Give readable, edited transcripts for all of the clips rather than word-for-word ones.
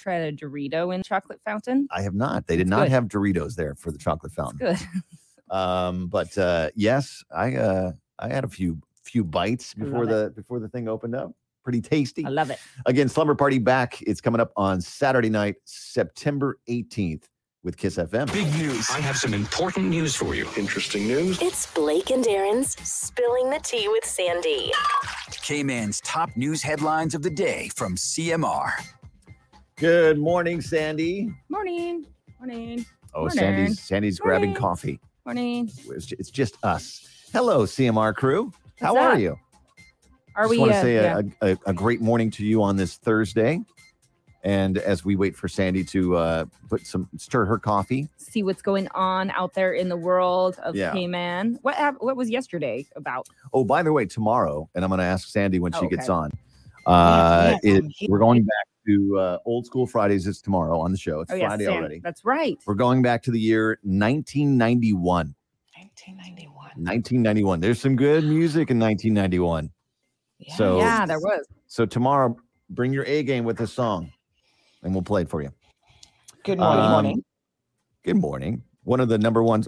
Tried a Dorito in chocolate fountain? I have not. They did not have Doritos there for the chocolate fountain. That's good. Yes, I had a few bites before the thing opened up. Pretty tasty. I love it. Again, Slumber Party back. It's coming up on Saturday night, September 18th. With Kiss FM. Big news. I have some important news for you. Interesting news. It's Blake and Aaron's Spilling the Tea with Sandy. Cayman's top news headlines of the day from CMR. Good morning, Sandy. Morning. Oh, Sandy's grabbing coffee. Morning. It's just us. Hello, CMR crew. How are you? I just want to say a great morning to you on this Thursday. And as we wait for Sandy to stir her coffee. See what's going on out there in the world of Cayman. What was yesterday about? Oh, by the way, tomorrow, and I'm going to ask Sandy when she gets on. We're going back to Old School Fridays. It's tomorrow on the show. It's Friday already. That's right. We're going back to the year 1991. 1991. There's some good music in 1991. Yeah, there was. So tomorrow, bring your A game with a song, and we'll play it for you. Good morning. Good morning. One of the number one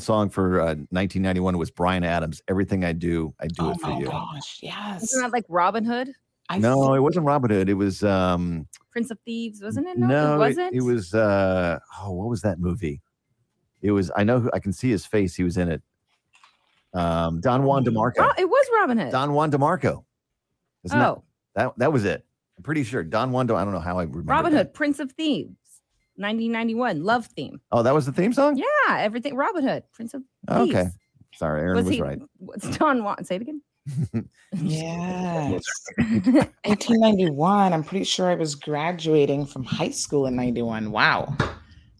song for 1991 was Bryan Adams. Everything I do it for you. Oh my gosh! Yes. Isn't that like Robin Hood? No, it wasn't Robin Hood. It was Prince of Thieves, wasn't it? No, it wasn't. It was what was that movie? It was I can see his face. He was in it. Don Juan DeMarco. Oh, it was Robin Hood. Don Juan DeMarco. Isn't that was it. I'm pretty sure. Don Juan, I don't know how I remember. Robin Hood, Prince of Thieves, 1991, love theme. Oh, that was the theme song? Yeah, everything. Robin Hood, Prince of Thieves. Okay. Sorry, Aaron was right. What's Don Juan? Say it again. Yes. 1991. I'm pretty sure I was graduating from high school in 91. Wow.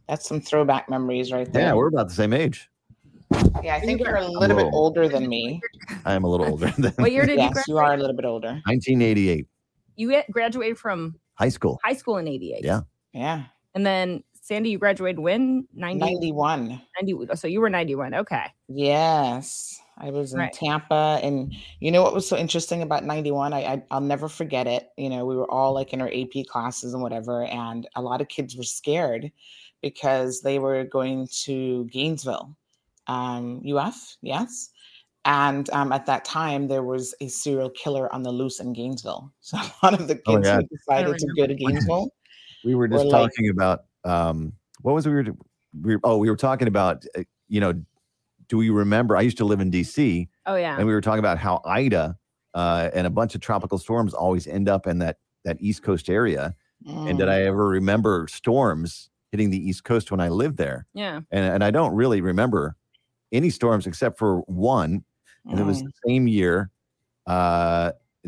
That's some throwback memories right there. Yeah, we're about the same age. Yeah, I think you're a little bit older than me. I am a little older than What year did you graduate? You are a little bit older. 1988. You graduated from high school in 88. Yeah. Yeah. And then Sandy, you graduated when? 91. 90, so you were 91. Okay. Yes. I was in Tampa. And you know what was so interesting about 91? I'll never forget it. You know, we were all like in our AP classes and whatever. And a lot of kids were scared because they were going to Gainesville, UF. Yes. And at that time, there was a serial killer on the loose in Gainesville. So a lot of the kids who decided to go to Gainesville. We were just talking about what was we were talking about, you know, do we remember? I used to live in DC. Oh yeah. And we were talking about how Ida and a bunch of tropical storms always end up in that East Coast area. Mm. And did I ever remember storms hitting the East Coast when I lived there? Yeah. And I don't really remember any storms except for one, and it was the same year,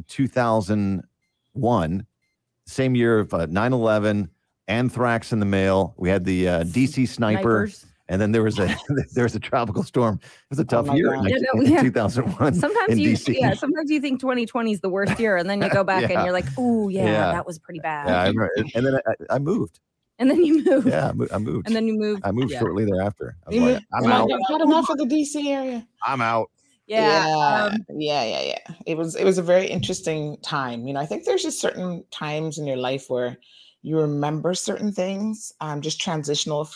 2001. Same year of 9/11, anthrax in the mail. We had the DC Sniper, and then there was a tropical storm. It was a tough year in 2001. Sometimes in DC. Sometimes you think 2020 is the worst year, and then you go back and you're like, oh yeah, that was pretty bad. Yeah, I remember. And then I moved. And then you moved. Yeah, I moved. And then you moved. I moved shortly thereafter. I was like, I'm out. I've had enough of the DC area. I'm out. Yeah. It was a very interesting time. You know, I think there's just certain times in your life where you remember certain things, just transitional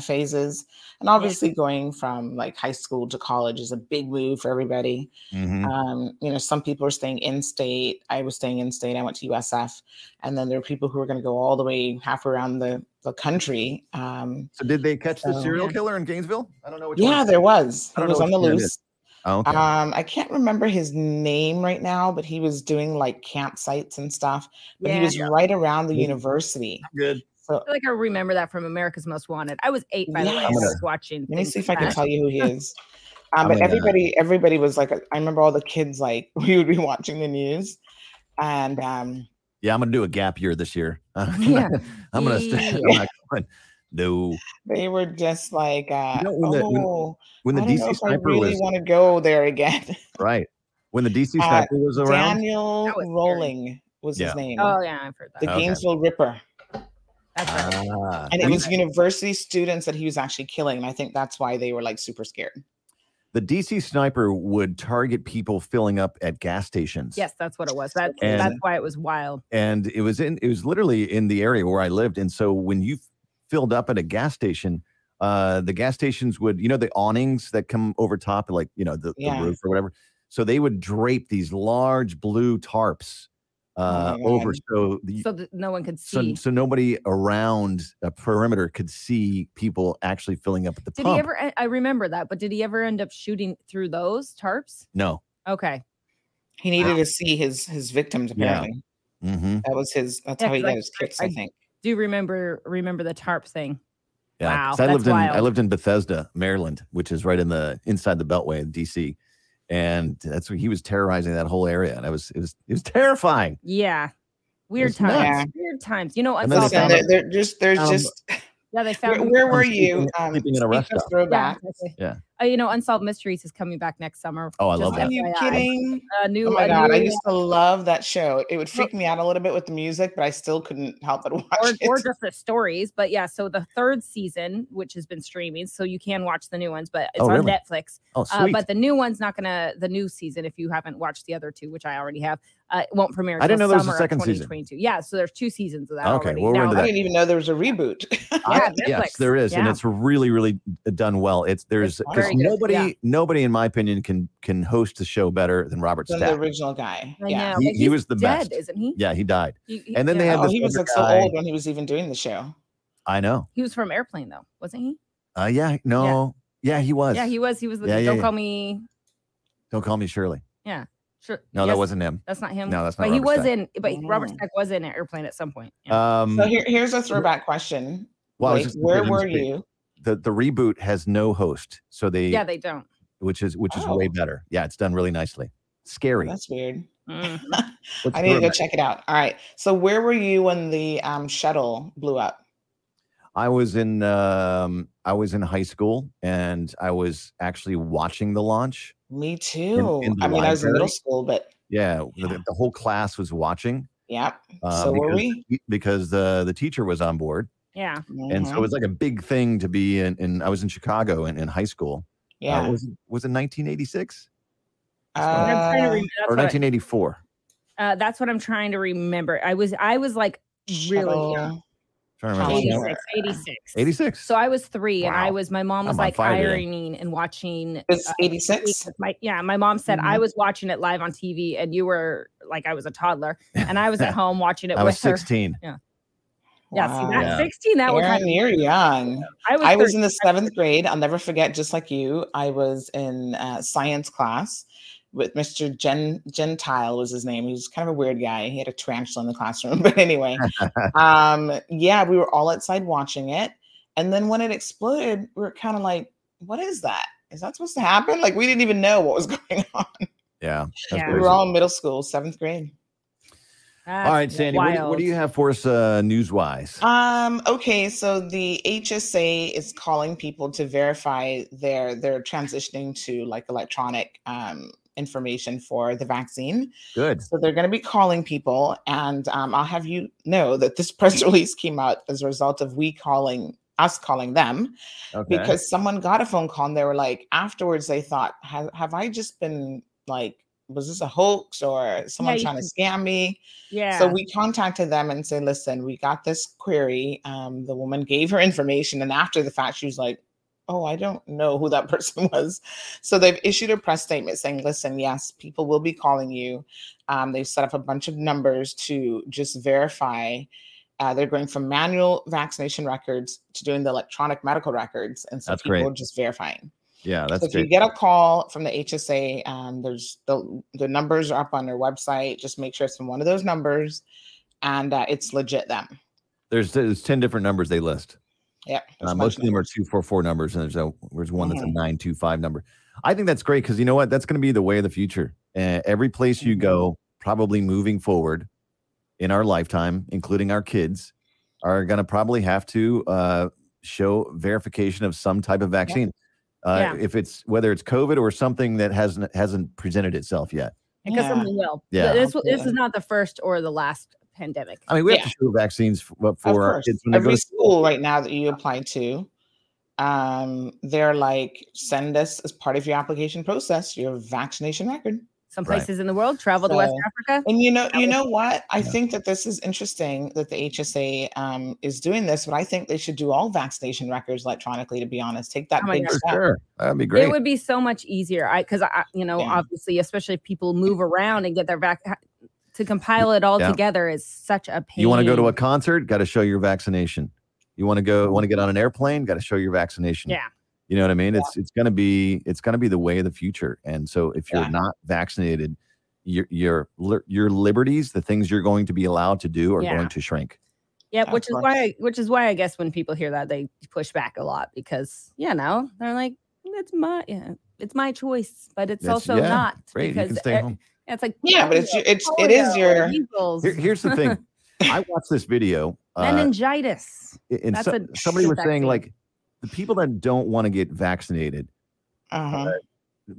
phases. And obviously going from like high school to college is a big move for everybody. Mm-hmm. You know, some people are staying in state. I was staying in state. I went to USF. And then there were people who were going to go all the way half around the country. So did they catch the serial killer in Gainesville? I don't know which one. Yeah, there was. He was on the loose. Oh, okay. I can't remember his name right now, but he was doing like campsites and stuff. But he was right around the university. Good. So, I feel like I remember that from America's Most Wanted. I was 8, by the way. I was watching. Let me see if I can tell you who he is. But everybody was like, I remember all the kids like we would be watching the news, and I'm gonna do a gap year this year. I'm gonna stay. I'm not going. No, they were just like, you know, when the DC Sniper was, want to go there again, right? When the DC Sniper was around, Daniel Rowling was his name. Oh yeah, I've heard that. The Gainesville Ripper. That's right. And it was university students that he was actually killing, and I think that's why they were like super scared. The DC Sniper would target people filling up at gas stations. Yes, that's what it was. That's why it was wild. And it was literally in the area where I lived, and so when you filled up at a gas station, the gas stations would, you know, the awnings that come over top, like, you know, the roof or whatever. So they would drape these large blue tarps over. So no one could see. So nobody around a perimeter could see people actually filling up at the pump. I remember that, but did he ever end up shooting through those tarps? No. Okay. He needed to see his victims, apparently. Yeah. Mm-hmm. That's how he got his kicks, I think. Do you remember the tarp thing? Yeah, wow, that's wild. I lived in Bethesda, Maryland, which is right inside the Beltway of DC, and that's where he was terrorizing that whole area. And it was terrifying. Yeah, weird times. Yeah. Weird times. You know, they found. Where were you? Sleeping in a restaurant. Throwback. Yeah. You know, Unsolved Mysteries is coming back next summer. Oh, I love that. Are you kidding? Oh my God, I used to love that show. It would freak me out a little bit with the music, but I still couldn't help but watch it. Or just the stories. But yeah, so the third season, which has been streaming, so you can watch the new ones, but it's on Netflix. Oh, sweet. But the new one's the new season, if you haven't watched the other two, which I already have, won't premiere until summer of 2022. Season. Yeah, so there's 2 seasons of that already. Well, I didn't even know there was a reboot. Yes, there is, and it's really, really done well. Nobody, in my opinion, can host the show better than Robert Stack. The original guy. Yeah, he was the best. Dead, isn't he? Yeah, he died. And then they had this. He was so old when he was even doing the show. I know. He was from Airplane, though, wasn't he? Yeah, he was. He was the Don't Call Me. Don't Call Me Shirley. Yeah. Sure. No, yes. That wasn't him. That's not him. No, that's not. But Robert Stack. But Robert Stack was in an Airplane at some point. Yeah. So here's a throwback question. Well, Blake, where were you? The reboot has no host, so they don't. Which is way better. Yeah, it's done really nicely. Scary. That's weird. I need to go check it out. All right. So where were you when the shuttle blew up? I was in high school, and I was actually watching the launch. Me too. I was in middle school, but yeah. The whole class was watching. Yeah. So were we? Because the teacher was on board. Yeah. Mm-hmm. And so it was like a big thing to be in. And I was in Chicago in high school. Yeah. Was it 1986? Or 1984? That's what I'm trying to remember. I was like really young. 86. So I was 3, wow. And my mom was like ironing and watching. It's 86. My mom said I was watching it live on TV, and you were like, I was a toddler, and I was at home watching it. I was 16. Her. Yeah. Wow. Yeah, see, 16, that was kind of young. I was in the 7th grade. I'll never forget, just like you, I was in science class with Mr. Gentile was his name. He was kind of a weird guy. He had a tarantula in the classroom. But anyway, we were all outside watching it. And then when it exploded, we were kind of like, what is that? Is that supposed to happen? Like, we didn't even know what was going on. Yeah. We were all in middle school, 7th grade. That's all right, Sandy, what do you have for us news-wise? Okay, so the HSA is calling people to verify they're transitioning to like electronic information for the vaccine. Good. So they're going to be calling people, and I'll have you know that this press release came out as a result of us calling them, okay, because someone got a phone call and they were like, afterwards they thought, have I just been like, was this a hoax or someone trying to scam me? Yeah. So we contacted them and said, listen, we got this query. The woman gave her information, and after the fact, she was like, oh, I don't know who that person was. So they've issued a press statement saying, listen, yes, people will be calling you. They've set up a bunch of numbers to just verify. They're going from manual vaccination records to doing the electronic medical records. And so that's people are just verifying. Yeah, that's so if you get a call from the HSA, there's the numbers are up on their website. Just make sure it's from one of those numbers, and it's legit them. There's 10 different numbers they list. Yeah, most of them are 244 numbers, and there's one that's a 925 number. I think that's great because you know what? That's going to be the way of the future. Every place you go, probably moving forward in our lifetime, including our kids, are going to probably have to show verification of some type of vaccine. Yeah. If it's whether it's COVID or something that hasn't presented itself yet, because someone will. Yeah, this is not the first or the last pandemic. I mean, we have to show vaccines for our kids. When every school right now that you apply to, they're like, send us as part of your application process your vaccination record. Some places in the world travel to West Africa. And you know what? I think that this is interesting that the HSA is doing this, but I think they should do all vaccination records electronically, to be honest. Take that big step. Sure. That'd be great. It would be so much easier. Obviously, especially if people move around and get their vaccine, to compile it all together is such a pain. You want to go to a concert? Got to show your vaccination. You want to get on an airplane? Got to show your vaccination. Yeah. You know what I mean? Yeah. It's gonna be the way of the future. And so if you're not vaccinated, your liberties, the things you're going to be allowed to do, are going to shrink. Yeah, which is why I guess when people hear that, they push back a lot because they're like, it's my choice, but it's also not. Great. Because you can stay home. It's like but it is your measles. Here's the thing. I watched this video. Meningitis. And somebody was saying like, the people that don't want to get vaccinated,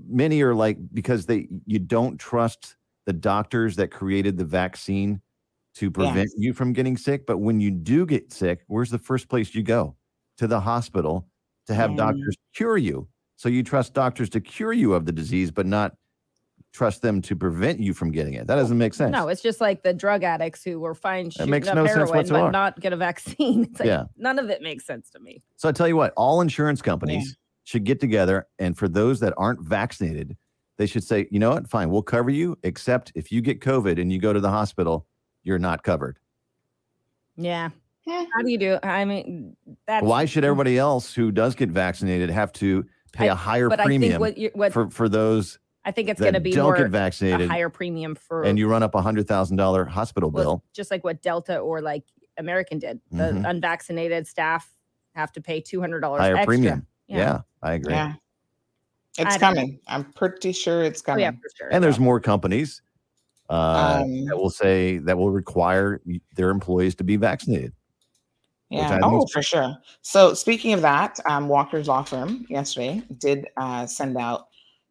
many are like, because you don't trust the doctors that created the vaccine to prevent you from getting sick. But when you do get sick, where's the first place you go? To the hospital to have doctors cure you. So you trust doctors to cure you of the disease, but not trust them to prevent you from getting it. That doesn't make sense. No, it's just like the drug addicts who were fine shooting up heroin but not get a vaccine. It's like, none of it makes sense to me. So I tell you what, all insurance companies should get together, and for those that aren't vaccinated, they should say, you know what, fine, we'll cover you, except if you get COVID and you go to the hospital, you're not covered. Yeah. How do you do? I mean, why should everybody else who does get vaccinated have to pay a higher premium for those I think it's going to be more a higher premium for, and you run up $100,000 hospital bill, just like what Delta or like American did. The unvaccinated staff have to pay $200 higher extra. Premium. Yeah, I agree. Yeah. It's coming. I'm pretty sure it's coming. Oh, yeah, for sure. And there's more companies that will say that will require their employees to be vaccinated. Yeah. Oh, for sure. So speaking of that, Walker's Law Firm yesterday did send out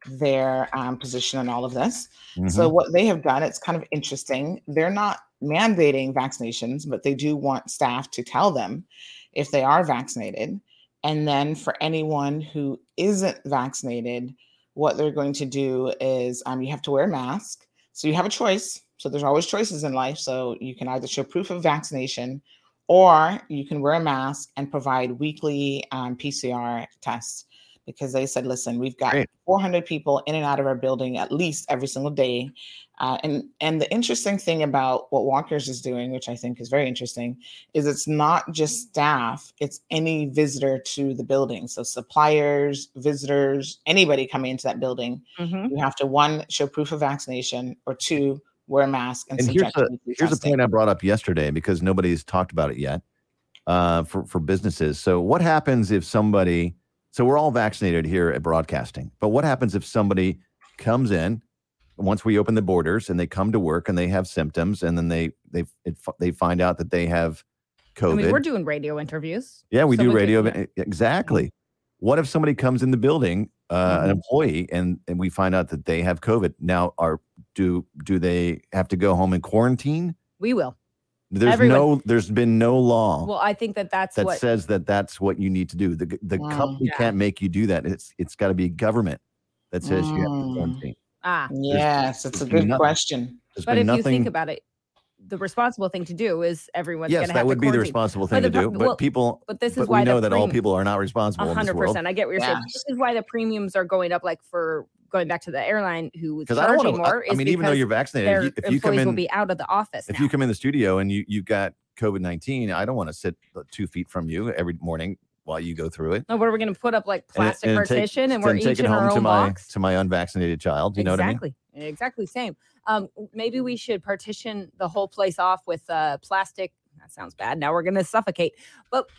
their position on all of this. Mm-hmm. So what they have done, it's kind of interesting. They're not mandating vaccinations, but they do want staff to tell them if they are vaccinated. And then for anyone who isn't vaccinated, what they're going to do is you have to wear a mask. So you have a choice. So there's always choices in life. So you can either show proof of vaccination or you can wear a mask and provide weekly PCR tests, because they said, listen, we've got 400 people in and out of our building at least every single day. And the interesting thing about what Walker's is doing, which I think is very interesting, is it's not just staff, it's any visitor to the building. So suppliers, visitors, anybody coming into that building, you have to, one, show proof of vaccination, or two, wear a mask. And here's a point I brought up yesterday because nobody's talked about it yet for businesses. So what happens if somebody... So we're all vaccinated here at broadcasting, but what happens if somebody comes in once we open the borders and they come to work and they have symptoms and then they find out that they have COVID? I mean, we're doing radio interviews. Yeah, we do radio. Exactly. What if somebody comes in the building, an employee, and we find out that they have COVID? Now, do they have to go home and quarantine? We will. There's been no law. Well, I think that says that's what you need to do. The company can't make you do that. It's got to be government that says you have to quarantine. Yes, it's a good question. But if you think about it, the responsible thing to do is everyone's going to have to quarantine. Yes, that would be the responsible thing to do. But we know that all people are not responsible in this world. 100%. I get what you're saying. This is why the premiums are going up, like for going back to the airline who was charging more. I mean, even though you're vaccinated, if you come in, will be out of the office. If you come in the studio and you've got COVID-19, I don't want to sit 2 feet from you every morning while you go through it. No, what are we going to put up, like plastic partition, and we're each in our own box? To my unvaccinated child, you know what I mean? Exactly, same. Maybe we should partition the whole place off with plastic. That sounds bad. Now we're going to suffocate. But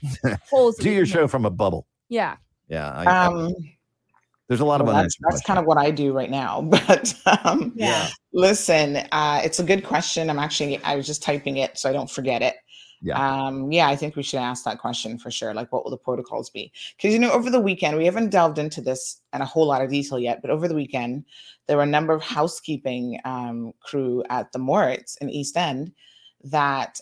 holes. Do your show from a bubble. Yeah. Yeah. There's a lot of that's kind of what I do right now. But listen, it's a good question. I was just typing it so I don't forget it. Yeah. I think we should ask that question for sure. Like, what will the protocols be? Because, over the weekend, we haven't delved into this in a whole lot of detail yet. But over the weekend, there were a number of housekeeping crew at the Moritz in East End that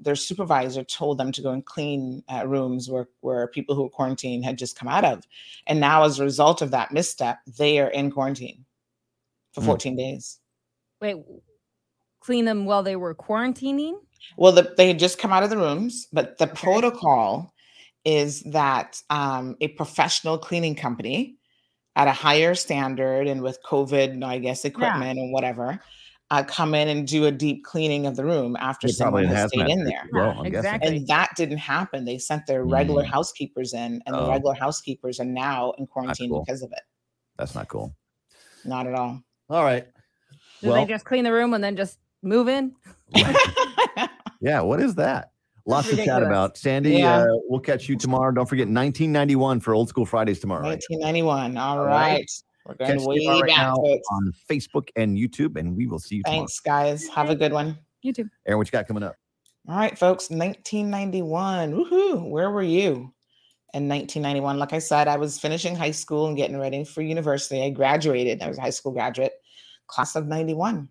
their supervisor told them to go and clean rooms where people who were quarantined had just come out of. And now, as a result of that misstep, they are in quarantine for 14 days. Wait, clean them while they were quarantining? Well, they had just come out of the rooms, but the protocol is that a professional cleaning company at a higher standard and with COVID, I guess, equipment and whatever, come in and do a deep cleaning of the room after someone has stayed in there. Well, exactly. And that didn't happen. They sent their regular housekeepers in, and the regular housekeepers are now in quarantine because of it. That's not cool. Not at all. All right. Well, they just clean the room and then just move in? Yeah, what is that? Lots to chat about. Sandy, we'll catch you tomorrow. Don't forget 1991 for Old School Fridays tomorrow. 1991. All right. We're going way back on Facebook and YouTube, and we will see you tomorrow. Thanks, guys. Have a good one. You too. Aaron, what you got coming up? All right, folks. 1991. Woohoo. Where were you in 1991? Like I said, I was finishing high school and getting ready for university. I graduated. I was a high school graduate. Class of 91.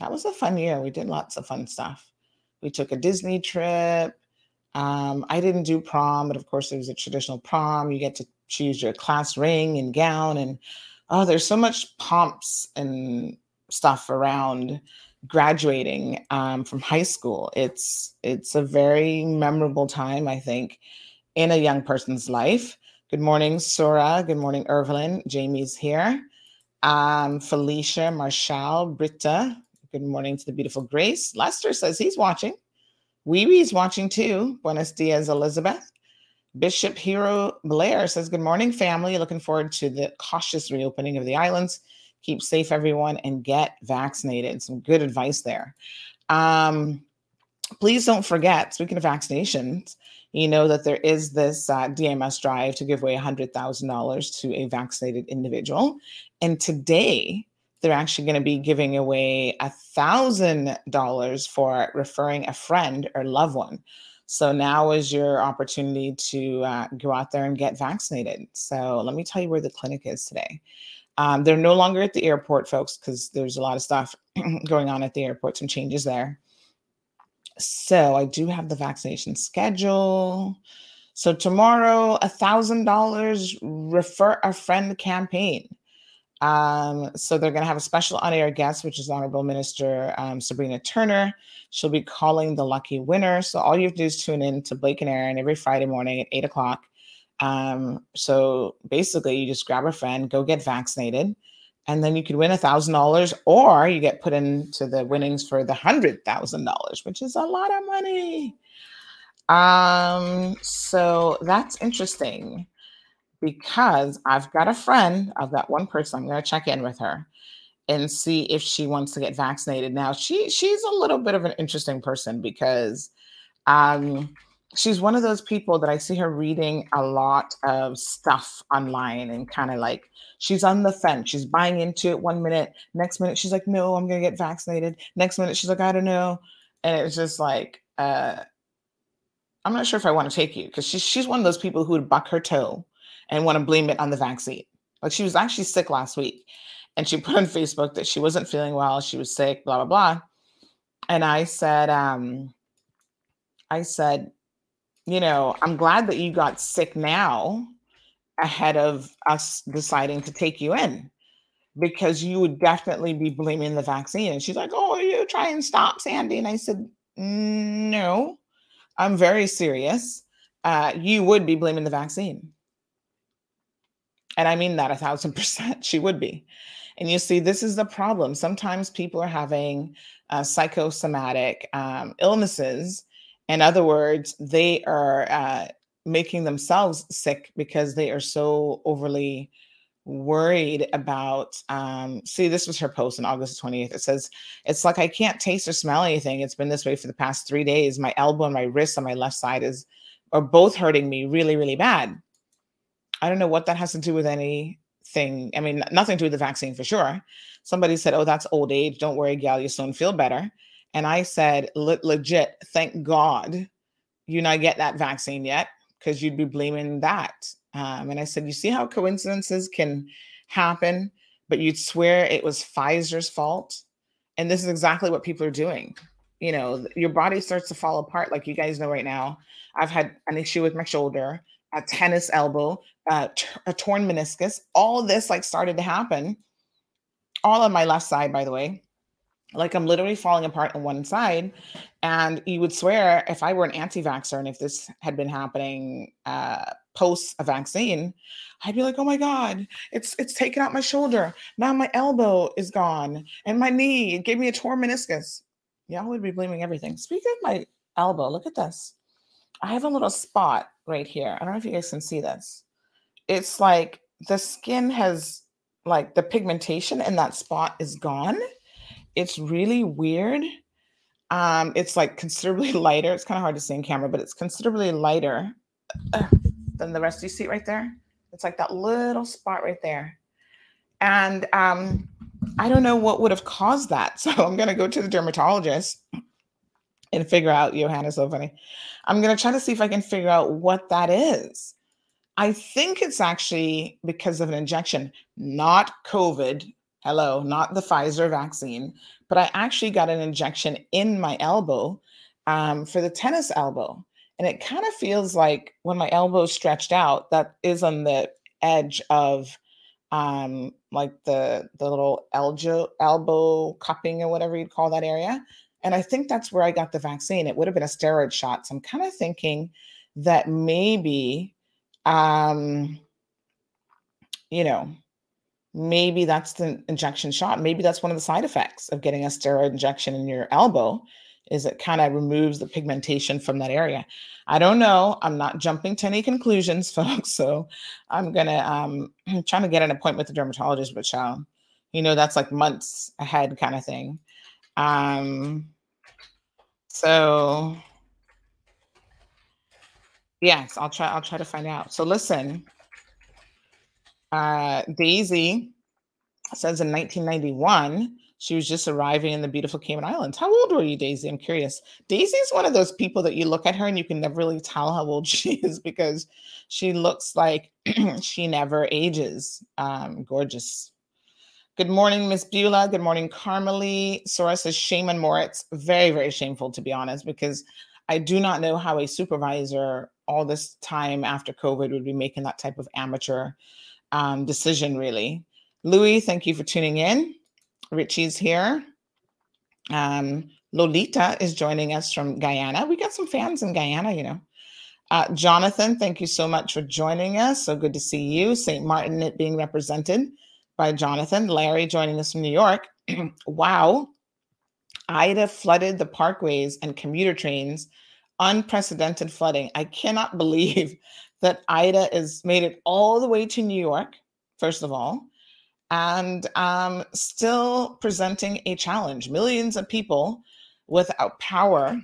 That was a fun year. We did lots of fun stuff. We took a Disney trip. I didn't do prom, but of course, it was a traditional prom. You get to choose your class ring and gown. And there's so much pomps and stuff around graduating from high school. It's a very memorable time, I think, in a young person's life. Good morning, Sora. Good morning, Irvelin. Jamie's here. Felicia, Marshall, Britta. Good morning to the beautiful Grace. Lester says he's watching. Weewee's watching too. Buenos dias, Elizabeth. Bishop Hero Blair says, good morning, family. Looking forward to the cautious reopening of the islands. Keep safe, everyone, and get vaccinated. Some good advice there. Please don't forget, speaking of vaccinations, you know that there is this DMS drive to give away $100,000 to a vaccinated individual. And today, they're actually going to be giving away $1,000 for referring a friend or loved one. So now is your opportunity to go out there and get vaccinated. So let me tell you where the clinic is today. They're no longer at the airport, folks, because there's a lot of stuff going on at the airport, some changes there. So I do have the vaccination schedule. So tomorrow, $1,000 refer a friend campaign. So they're going to have a special on-air guest, which is Honorable Minister Sabrina Turner. She'll be calling the lucky winner. So all you have to do is tune in to Blake and Aaron every Friday morning at 8 o'clock. So basically you just grab a friend, go get vaccinated, and then you could win $1,000 or you get put into the winnings for the $100,000, which is a lot of money. So that's interesting. Because I've got a friend, I've got one person, I'm going to check in with her and see if she wants to get vaccinated. Now, she's a little bit of an interesting person because she's one of those people that I see her reading a lot of stuff online and kind of like she's on the fence. She's buying into it one minute. Next minute, she's like, no, I'm going to get vaccinated. Next minute, she's like, I don't know. And it's just like, I'm not sure if I want to take you because she's one of those people who would buck her toe and want to blame it on the vaccine. Like she was actually sick last week and she put on Facebook that she wasn't feeling well. She was sick, blah, blah, blah. And I said, you know, I'm glad that you got sick now ahead of us deciding to take you in because you would definitely be blaming the vaccine. And she's like, oh, you try and stop, Sandy. And I said, no, I'm very serious. You would be blaming the vaccine. And I mean that 1,000%, she would be. And you see, this is the problem. Sometimes people are having psychosomatic illnesses. In other words, they are making themselves sick because they are so overly worried about, see, this was her post on August 20th. It says, it's like, I can't taste or smell anything. It's been this way for the past 3 days. My elbow and my wrist on my left side are both hurting me really, really bad. I don't know what that has to do with anything. I mean, nothing to do with the vaccine for sure. Somebody said, oh, that's old age. Don't worry, gal, you soon feel better. And I said, legit, thank God you not get that vaccine yet because you'd be blaming that. And I said, you see how coincidences can happen, but you'd swear it was Pfizer's fault. And this is exactly what people are doing. You know, your body starts to fall apart. Like you guys know right now, I've had an issue with my shoulder, a tennis elbow, a torn meniscus, all this like started to happen, all on my left side, by the way, like I'm literally falling apart on one side. And you would swear if I were an anti-vaxxer and if this had been happening post a vaccine, I'd be like, oh my God, it's taken out my shoulder. Now my elbow is gone and my knee, it gave me a torn meniscus. Y'all would be blaming everything. Speaking of my elbow, look at this. I have a little spot right here. I don't know if you guys can see this. It's like the skin has like the pigmentation and that spot is gone. It's really weird. It's like considerably lighter. It's kind of hard to see in camera, but it's considerably lighter than the rest. You see it right there? It's like that little spot right there. And I don't know what would have caused that. So I'm going to go to the dermatologist and figure out, Johanna's so funny. I'm going to try to see if I can figure out what that is. I think it's actually because of an injection, not COVID. Hello, not the Pfizer vaccine, but I actually got an injection in my elbow for the tennis elbow. And it kind of feels like when my elbow is stretched out, that is on the edge of like the little elbow cupping or whatever you'd call that area. And I think that's where I got the vaccine. It would have been a steroid shot. So I'm kind of thinking that maybe, you know, maybe that's the injection shot. Maybe that's one of the side effects of getting a steroid injection in your elbow is it kind of removes the pigmentation from that area. I don't know. I'm not jumping to any conclusions, folks. So I'm going to, I'm trying to get an appointment with the dermatologist, which You know, that's like months ahead kind of thing. So yes, I'll try to find out. So listen, Daisy says in 1991, she was just arriving in the beautiful Cayman Islands. How old were you, Daisy? I'm curious. Daisy is one of those people that you look at her and you can never really tell how old she is because she looks like she never ages. Gorgeous. Good morning, Miss Beulah. Good morning, Carmelie. Sora says, shame on Moritz. Very, very shameful, to be honest, because I do not know how a supervisor all this time after COVID would be making that type of amateur decision, really. Louis, thank you for tuning in. Richie's here. Lolita is joining us from Guyana. We got some fans in Guyana, you know. Jonathan, thank you so much for joining us. So good to see you. St. Martin, it being represented by Jonathan. Larry joining us from New York. Wow. Ida flooded the parkways and commuter trains. Unprecedented flooding. I cannot believe that Ida has made it all the way to New York, first of all. And still presenting a challenge. Millions of people without power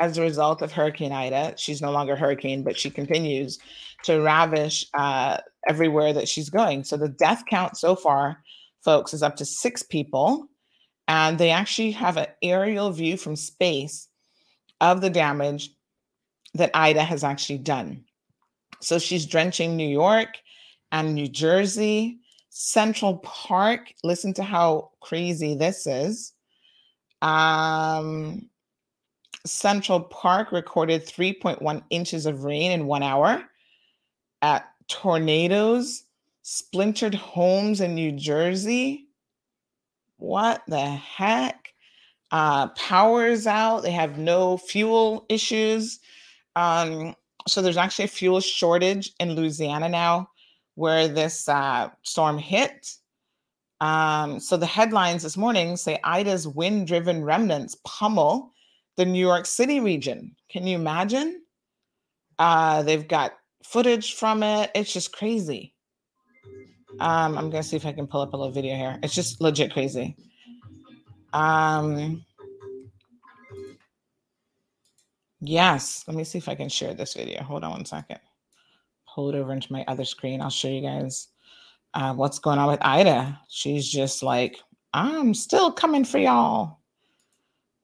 as a result of Hurricane Ida. She's no longer hurricane, but she continues to ravish everywhere that she's going. So the death count so far, folks, is up to 6 people. And they actually have an aerial view from space of the damage that Ida has actually done. So she's drenching New York and New Jersey. Central Park, listen to how crazy this is. Central Park recorded 3.1 inches of rain in 1 hour. Tornadoes, splintered homes in New Jersey. What the heck? Power's out. They have no fuel issues. So there's actually a fuel shortage in Louisiana now, where this storm hit. So the headlines this morning say Ida's wind-driven remnants pummel the New York City region. Can you imagine? They've got footage from it. It's just crazy. I'm going to see if I can pull up a little video here. It's just legit crazy. Yes, let me see if I can share this video. Hold on one second. Hold over into my other screen. I'll show you guys what's going on with Ida. She's just like, I'm still coming for y'all.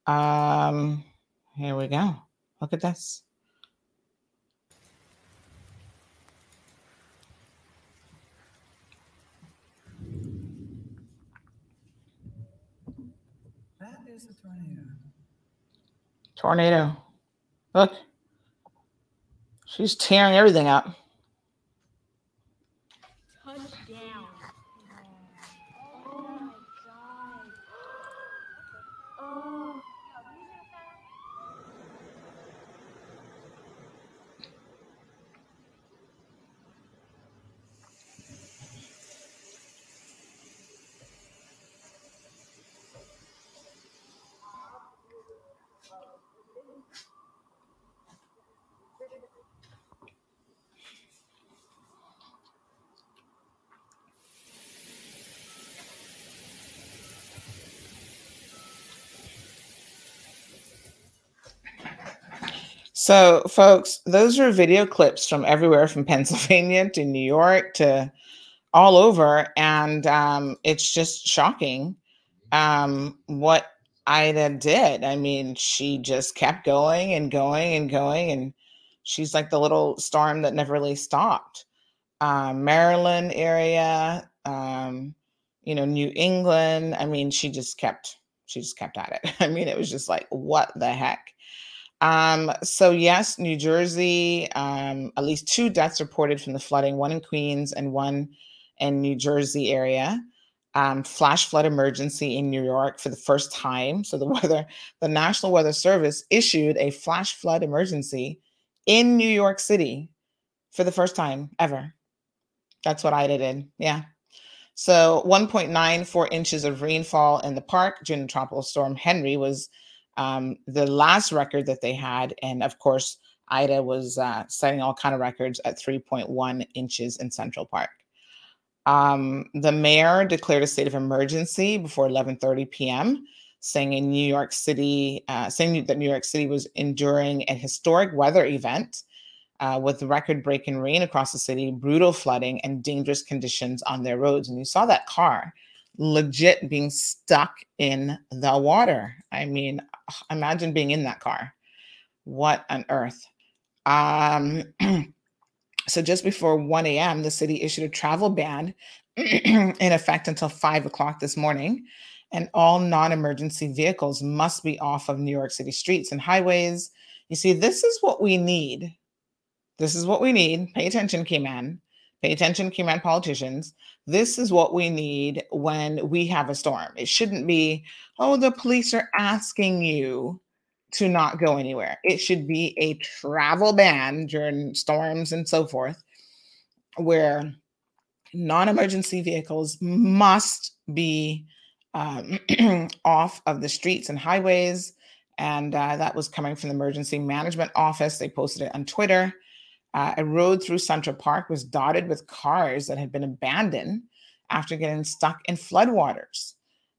Here we go. Look at this. That is a tornado. Tornado. Look. She's tearing everything up. So, folks, those are video clips from everywhere, from Pennsylvania to New York to all over. And it's just shocking what Ida did. I mean, she just kept going and going and going. And she's like the little storm that never really stopped. Maryland area, New England. I mean, she just kept at it. I mean, it was just like, what the heck? So yes, New Jersey, at least 2 deaths reported from the flooding, one in Queens and one in New Jersey area. Flash flood emergency in New York for the first time. So the National Weather Service issued a flash flood emergency in New York City for the first time ever. That's what Ida did. Yeah. So 1.94 inches of rainfall in the park during Tropical Storm Henry was the last record that they had. And of course, Ida was setting all kind of records at 3.1 inches in Central Park. The mayor declared a state of emergency before 11:30 p.m., saying that New York City was enduring a historic weather event with record-breaking rain across the city, brutal flooding, and dangerous conditions on their roads. And you saw that car legit being stuck in the water. I mean, imagine being in that car. What on earth? So just before 1 a.m., the city issued a travel ban in effect until 5 o'clock this morning. And all non-emergency vehicles must be off of New York City streets and highways. You see, this is what we need. This is what we need. Pay attention, Cayman. Pay attention, Cayman politicians. This is what we need when we have a storm. It shouldn't be, oh, the police are asking you to not go anywhere. It should be a travel ban during storms and so forth, where non-emergency vehicles must be off of the streets and highways. And that was coming from the Emergency Management Office. They posted it on Twitter. A road through Central Park was dotted with cars that had been abandoned after getting stuck in floodwaters.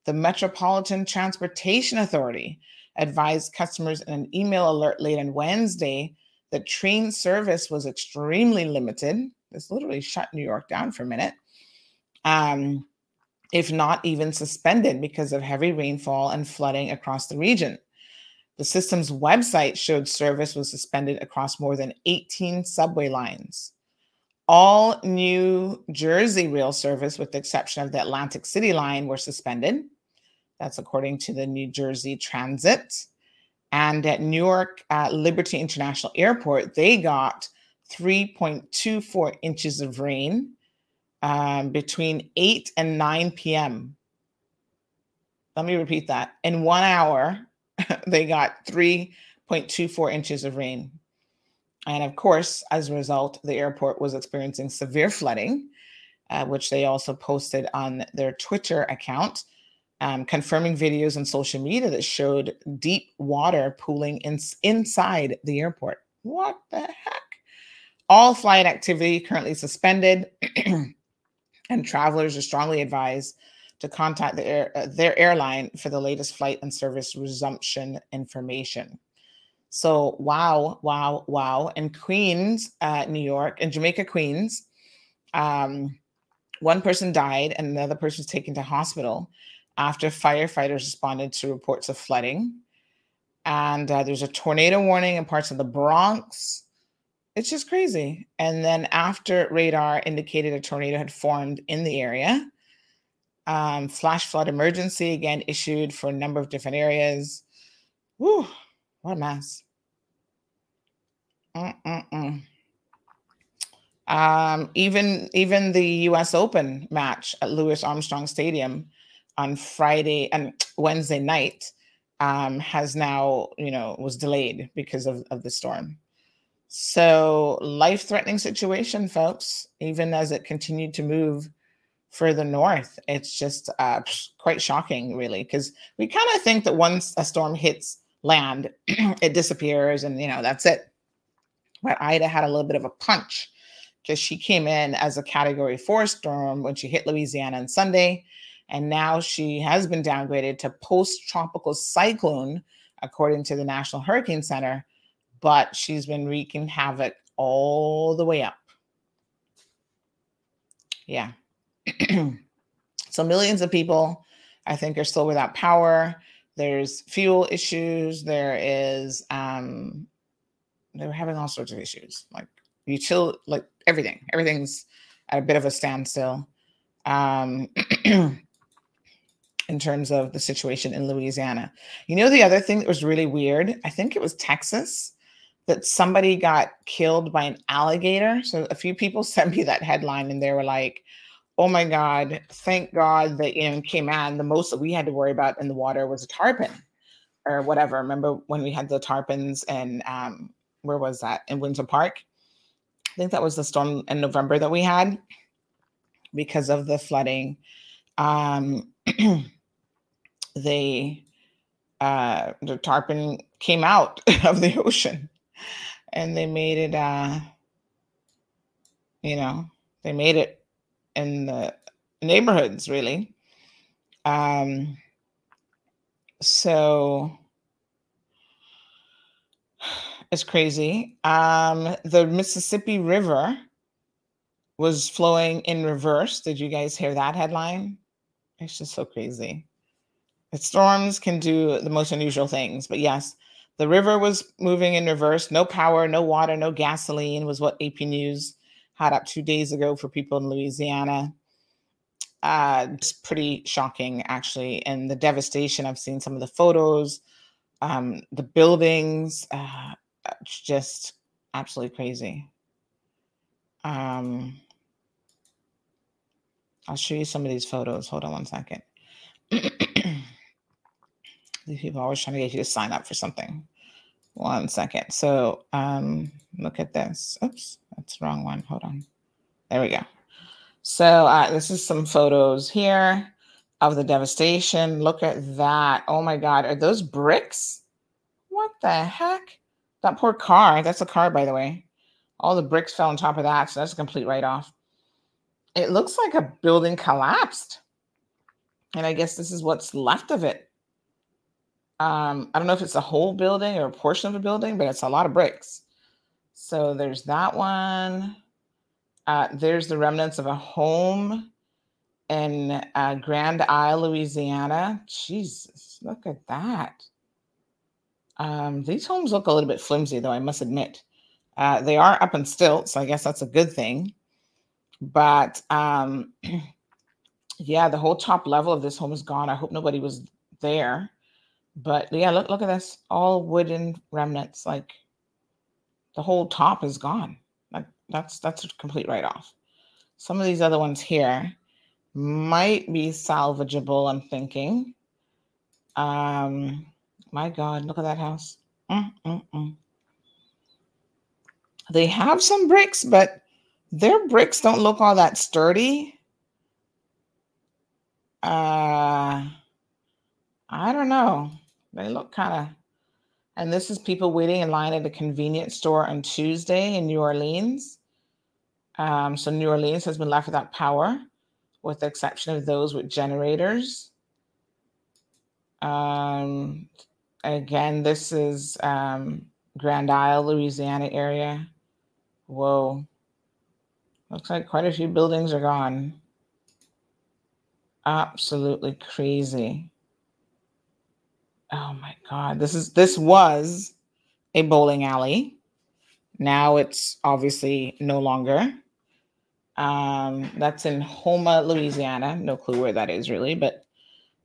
The Metropolitan Transportation Authority advised customers in an email alert late on Wednesday that train service was extremely limited. This literally shut New York down for a minute, if not even suspended, because of heavy rainfall and flooding across the region. The system's website showed service was suspended across more than 18 subway lines. All New Jersey rail service, with the exception of the Atlantic City line, were suspended. That's according to the New Jersey Transit. And at Newark Liberty International Airport, they got 3.24 inches of rain between 8 and 9 p.m. Let me repeat that. In 1 hour, they got 3.24 inches of rain. And of course, as a result, the airport was experiencing severe flooding, which they also posted on their Twitter account, confirming videos on social media that showed deep water pooling inside the airport. What the heck? All flight activity currently suspended, and travelers are strongly advised to contact their airline for the latest flight and service resumption information. So, wow. In Queens, New York, in Jamaica, Queens, one person died and another person was taken to hospital after firefighters responded to reports of flooding. And there's a tornado warning in parts of the Bronx. It's just crazy. And then after radar indicated a tornado had formed in the area, flash flood emergency again issued for a number of different areas. Woo, what a mess. Even the U.S. Open match at Louis Armstrong Stadium on Friday and Wednesday night has now, was delayed because of the storm. So life-threatening situation, folks, even as it continued to move further north. It's just quite shocking, really, because we kind of think that once a storm hits land, it disappears and, that's it. But Ida had a little bit of a punch because she came in as a Category 4 storm when she hit Louisiana on Sunday, and now she has been downgraded to post-tropical cyclone, according to the National Hurricane Center, but she's been wreaking havoc all the way up. Yeah. So millions of people, I think, are still without power. There's fuel issues. There is, they're having all sorts of issues, like utility, like everything. Everything's at a bit of a standstill in terms of the situation in Louisiana. The other thing that was really weird, I think it was Texas, that somebody got killed by an alligator. So a few people sent me that headline and they were like, oh my God, thank God that in Cayman, the most that we had to worry about in the water was a tarpon or whatever. Remember when we had the tarpons and where was that? In Windsor Park? I think that was the storm in November that we had because of the flooding. The tarpon came out of the ocean and they made it in the neighborhoods, really. So it's crazy. The Mississippi River was flowing in reverse. Did you guys hear that headline? It's just so crazy. Storms can do the most unusual things, but yes, the river was moving in reverse. No power, no water, no gasoline was what AP News had up 2 days ago for people in Louisiana. It's pretty shocking, actually, and the devastation. I've seen some of the photos, the buildings, it's just absolutely crazy. I'll show you some of these photos. Hold on one second. These people are always trying to get you to sign up for something. One second. So look at this. Oops, that's the wrong one. Hold on. There we go. So this is some photos here of the devastation. Look at that. Oh, my God. Are those bricks? What the heck? That poor car. That's a car, by the way. All the bricks fell on top of that. So that's a complete write-off. It looks like a building collapsed. And I guess this is what's left of it. I don't know if it's a whole building or a portion of a building, but it's a lot of bricks. So there's that one. There's the remnants of a home in Grand Isle, Louisiana. Jesus, look at that. These homes look a little bit flimsy, though, I must admit. They are up in stilts, so I guess that's a good thing. But yeah, the whole top level of this home is gone. I hope nobody was there. But yeah, look at this, all wooden remnants, like the whole top is gone. That's a complete write-off. Some of these other ones here might be salvageable, I'm thinking. My God, look at that house. They have some bricks, but their bricks don't look all that sturdy. I don't know. They look kind of, and this is people waiting in line at a convenience store on Tuesday in New Orleans. So New Orleans has been left without power, with the exception of those with generators. Again, this is Grand Isle, Louisiana area. Whoa. Looks like quite a few buildings are gone. Absolutely crazy. Oh my God, this was a bowling alley. Now it's obviously no longer. That's in Houma, Louisiana. No clue where that is really, but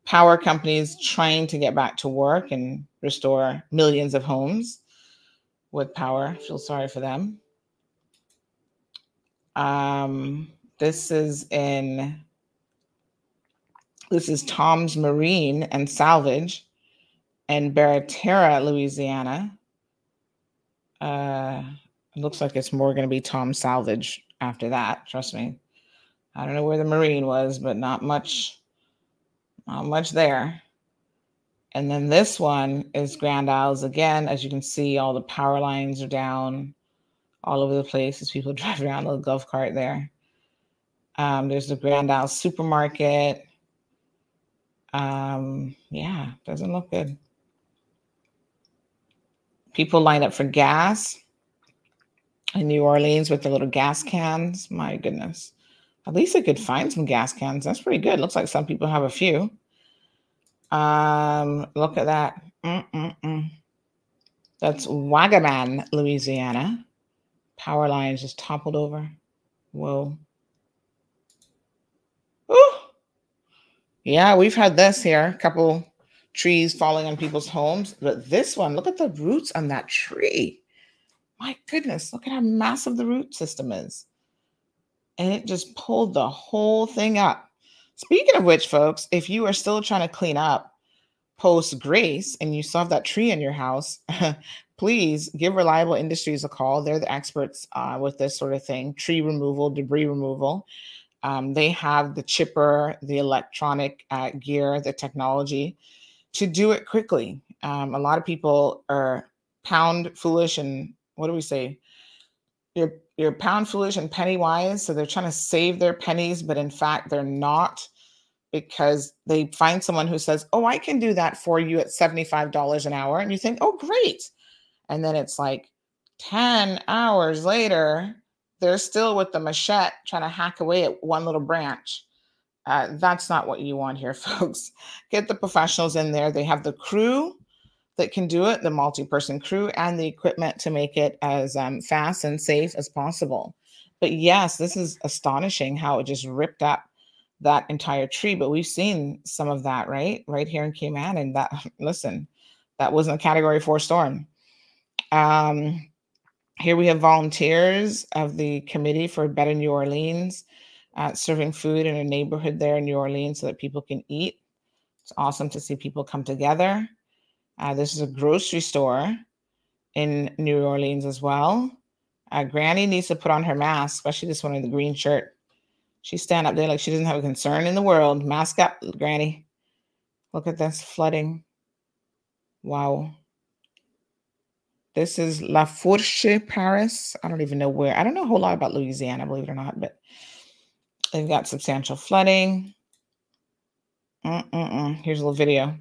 power companies trying to get back to work and restore millions of homes with power. I feel sorry for them. This is Tom's Marine and Salvage. And Barratera, Louisiana. Looks like it's more going to be Tom Salvage after that. Trust me. I don't know where the Marine was, but not much there. And then this one is Grand Isles again. As you can see, all the power lines are down all over the place as people drive around a little golf cart there. There's the Grand Isles supermarket. Yeah, doesn't look good. People line up for gas in New Orleans with their little gas cans. My goodness. At least they could find some gas cans. That's pretty good. Looks like some people have a few. Look at that. That's Wagaman, Louisiana. Power lines just toppled over. Whoa. Ooh. Yeah, we've had this here. A couple trees falling on people's homes. But this one, look at the roots on that tree. My goodness, look at how massive the root system is. And it just pulled the whole thing up. Speaking of which, folks, if you are still trying to clean up post-Grace and you still have that tree in your house, please give Reliable Industries a call. They're the experts with this sort of thing, tree removal, debris removal. They have the chipper, the electronic gear, the technology to do it quickly. A lot of people are pound foolish and what do we say? You're you're pound foolish and penny wise. So they're trying to save their pennies, but in fact, they're not, because they find someone who says, oh, I can do that for you at $75 an hour. And you think, oh, great. And then it's like 10 hours later, they're still with the machete trying to hack away at one little branch. That's not what you want here, folks. Get the professionals in there. They have the crew that can do it, the multi-person crew, and the equipment to make it as fast and safe as possible. But yes, this is astonishing how it just ripped up that entire tree. But we've seen some of that, right here in Cayman. And that, listen, that wasn't a Category 4 storm. Here we have volunteers of the Committee for Better New Orleans, serving food in a neighborhood there in New Orleans so that people can eat. It's awesome to see people come together. This is a grocery store in New Orleans as well. Granny needs to put on her mask, especially this one in the green shirt. She's standing up there like she doesn't have a concern in the world. Mask up, Granny. Look at this flooding. Wow. This is La Fourche, Paris. I don't even know where. I don't know a whole lot about Louisiana, believe it or not, but they've got substantial flooding. Here's a little video.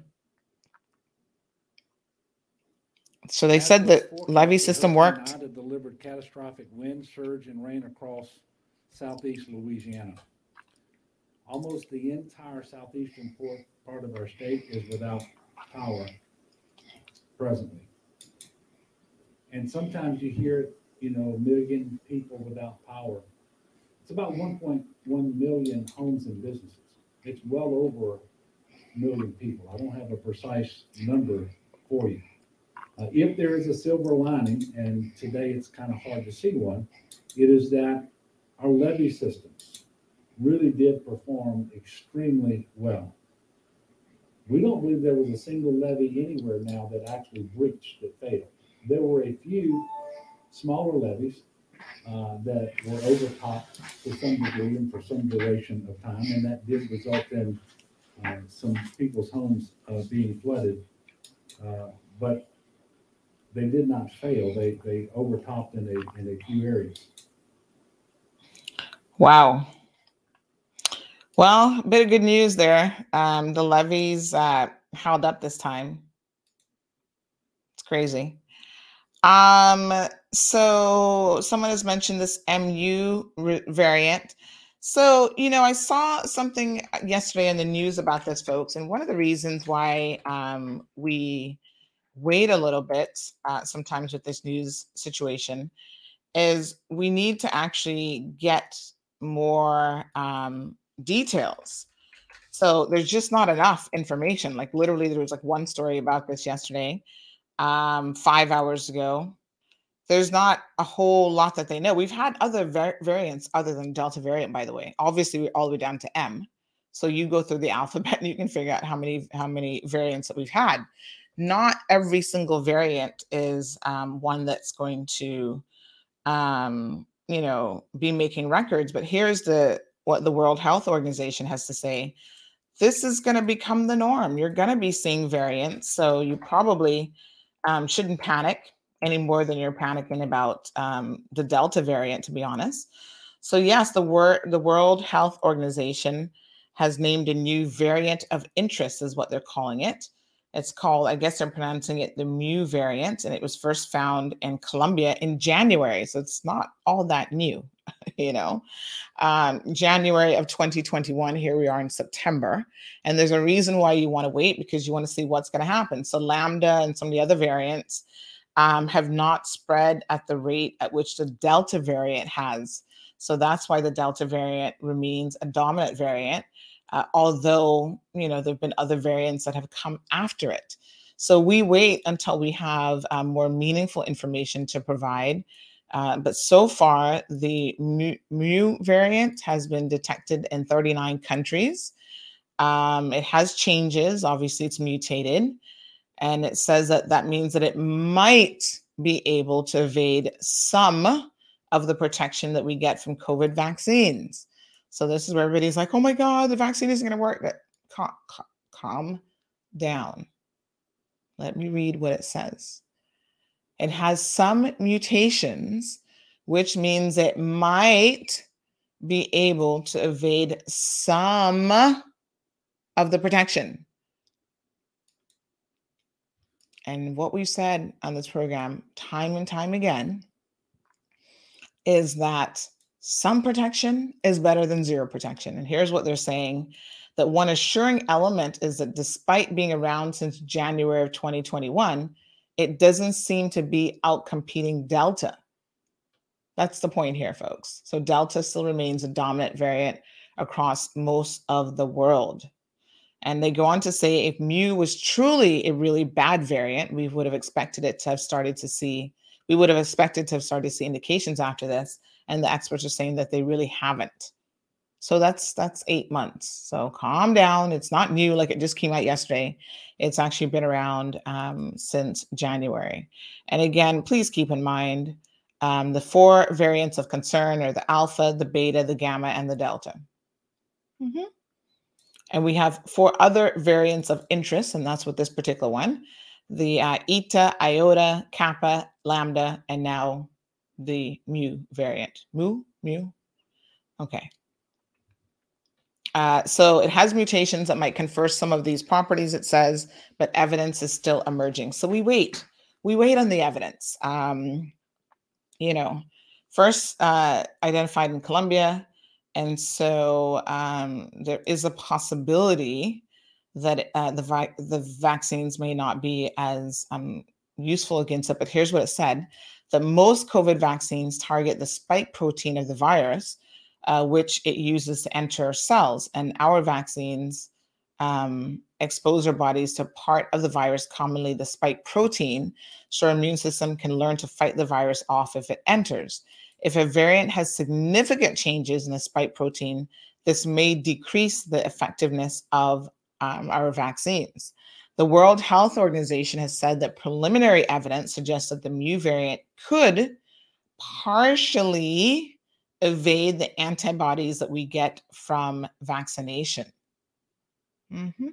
So they said that levee system worked. It delivered catastrophic wind, surge, and rain across southeast Louisiana. Almost the entire southeastern part of our state is without power presently. And sometimes you hear, million people without power. It's about 1.1 million homes and businesses. It's well over a million people. I don't have a precise number for you. If there is a silver lining, and today it's kind of hard to see one, it is that our levee systems really did perform extremely well. We don't believe there was a single levee anywhere now that actually breached, that failed. There were a few smaller levees that were overtopped to some degree and for some duration of time, and that did result in some people's homes being flooded. But they did not fail. They overtopped in a few areas. Wow. Well, a bit of good news there. The levees held up this time. It's crazy. So someone has mentioned this Mu variant. So, I saw something yesterday in the news about this, folks. And one of the reasons why we wait a little bit sometimes with this news situation is we need to actually get more details. So there's just not enough information. Like literally there was one story about this yesterday. 5 hours ago. There's not a whole lot that they know. We've had other variants other than Delta variant, by the way. Obviously, we're all the way down to M. So you go through the alphabet and you can figure out how many variants that we've had. Not every single variant is one that's going to, be making records. But here's what the World Health Organization has to say. This is going to become the norm. You're going to be seeing variants. So you probably... shouldn't panic any more than you're panicking about the Delta variant, to be honest. So yes, the World Health Organization has named a new variant of interest is what they're calling it. It's called, I guess they're pronouncing it the Mu variant, and it was first found in Colombia in January. So it's not all that new, January of 2021. Here we are in September. And there's a reason why you want to wait, because you want to see what's going to happen. So Lambda and some of the other variants have not spread at the rate at which the Delta variant has. So that's why the Delta variant remains a dominant variant, although, there've been other variants that have come after it. So we wait until we have more meaningful information to provide. But so far, the Mu variant has been detected in 39 countries. It has changes. Obviously, it's mutated. And it says that means that it might be able to evade some of the protection that we get from COVID vaccines. So this is where everybody's like, oh, my God, the vaccine isn't going to work. But calm down. Let me read what it says. It has some mutations which means it might be able to evade some of the protection. And what we've said on this program time and time again is that some protection is better than zero protection. And here's what they're saying, that one assuring element is that despite being around since January of 2021, it doesn't seem to be outcompeting Delta. That's the point here, folks. So Delta still remains a dominant variant across most of the world. And they go on to say, if Mu was truly a really bad variant, we would have expected to have started to see indications after this. And the experts are saying that they really haven't. So that's 8 months. So calm down. It's not new, like it just came out yesterday. It's actually been around since January. And again, please keep in mind the four variants of concern are the alpha, the beta, the gamma, and the delta. Mm-hmm. And we have four other variants of interest, and that's what this particular one, the eta, iota, kappa, lambda, and now the mu variant. Mu. Okay. So it has mutations that might confer some of these properties, it says, but evidence is still emerging. So we wait on the evidence. First identified in Colombia. And so there is a possibility that the vaccines may not be as useful against it. But here's what it said, that most COVID vaccines target the spike protein of the virus, which it uses to enter cells. And our vaccines expose our bodies to part of the virus, commonly the spike protein, so our immune system can learn to fight the virus off if it enters. If a variant has significant changes in the spike protein, this may decrease the effectiveness of our vaccines. The World Health Organization has said that preliminary evidence suggests that the Mu variant could partially evade the antibodies that we get from vaccination. Mm-hmm.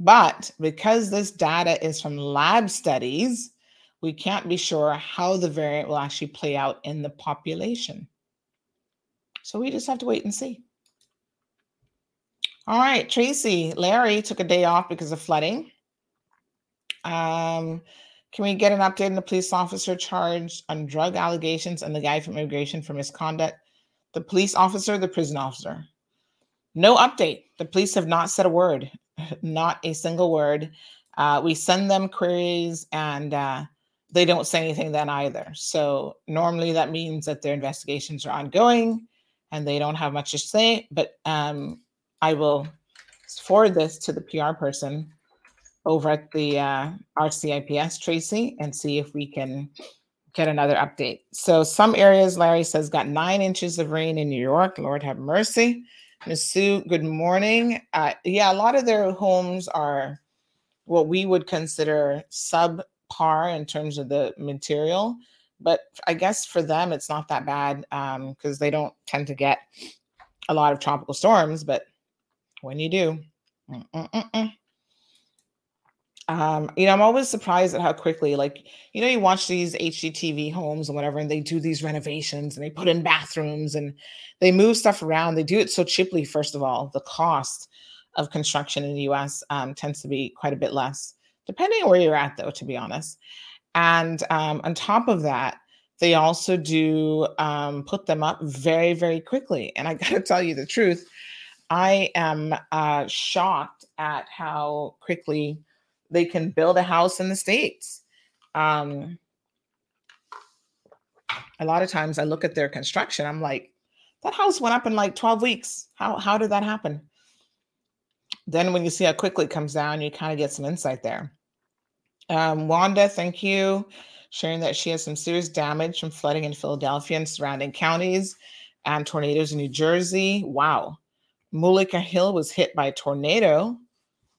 But because this data is from lab studies, we can't be sure how the variant will actually play out in the population. So we just have to wait and see. All right, Tracy, Larry took a day off because of flooding. Can we get an update on the police officer charged on drug allegations and the guy from immigration for misconduct? The police officer, the prison officer? No update. The police have not said a word, not a single word. We send them queries and they don't say anything then either. So normally that means that their investigations are ongoing and they don't have much to say, but I will forward this to the PR person over at the RCIPS, Tracy, and see if we can get another update. So some areas, Larry says, got 9 inches of rain in New York. Lord have mercy. Ms. Sue, good morning. A lot of their homes are what we would consider subpar in terms of the material. But I guess for them, it's not that bad because they don't tend to get a lot of tropical storms. But when you do, I'm always surprised at how quickly, you watch these HGTV homes and whatever, and they do these renovations and they put in bathrooms and they move stuff around. They do it so cheaply, first of all. The cost of construction in the US tends to be quite a bit less, depending on where you're at, though, to be honest. And on top of that, they also do put them up very, very quickly. And I got to tell you the truth, I am shocked at how quickly they can build a house in the States. A lot of times I look at their construction, I'm like, that house went up in 12 weeks. How did that happen? Then when you see how quickly it comes down, you kind of get some insight there. Wanda, thank you. Sharing that she has some serious damage from flooding in Philadelphia and surrounding counties and tornadoes in New Jersey. Wow. Mullica Hill was hit by a tornado.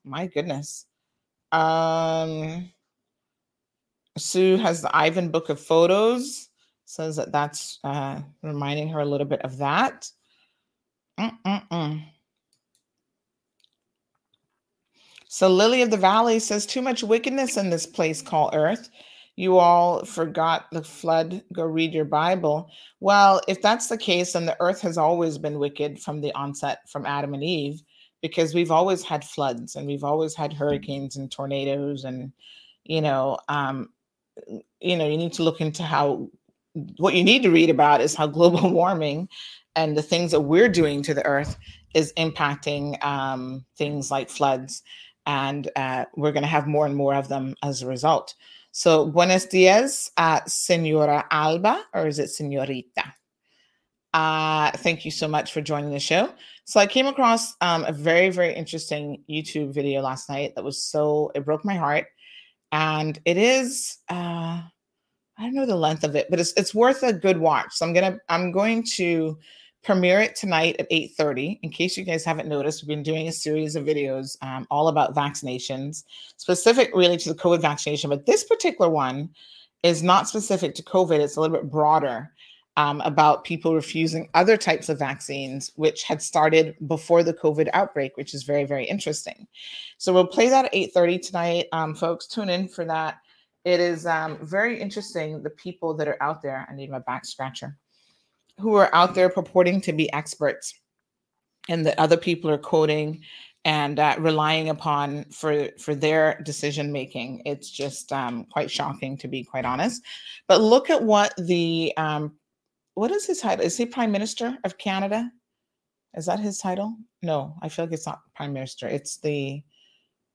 My goodness. Sue has the Ivan book of photos. Says that's reminding her a little bit of that. So Lily of the Valley says, too much wickedness in this place called Earth. you all forgot the flood, go read your Bible. Well, if that's the case, then the earth has always been wicked from the onset, from Adam and Eve, because we've always had floods and we've always had hurricanes and tornadoes. And, you need to look into how, what you need to read about is how global warming and the things that we're doing to the earth is impacting things like floods. And we're going to have more and more of them as a result. So, buenos dias, Senora Alba, or is it Senorita? Thank you so much for joining the show. So, I came across a very, very interesting YouTube video last night that was it broke my heart. And it is, I don't know the length of it, but it's worth a good watch. So, I'm going to premiere it tonight at 8:30. In case you guys haven't noticed, we've been doing a series of videos all about vaccinations, specific really to the COVID vaccination. But this particular one is not specific to COVID. It's a little bit broader about people refusing other types of vaccines, which had started before the COVID outbreak, which is very, very interesting. So we'll play that at 8:30 tonight. Folks, tune in for that. It is very interesting, the people that are out there. I need my back scratcher. Who are out there purporting to be experts and that other people are quoting and relying upon for their decision-making. It's just quite shocking, to be quite honest. But look at what the, what is his title? Is he Prime Minister of Canada? Is that his title? No, I feel like it's not Prime Minister. It's the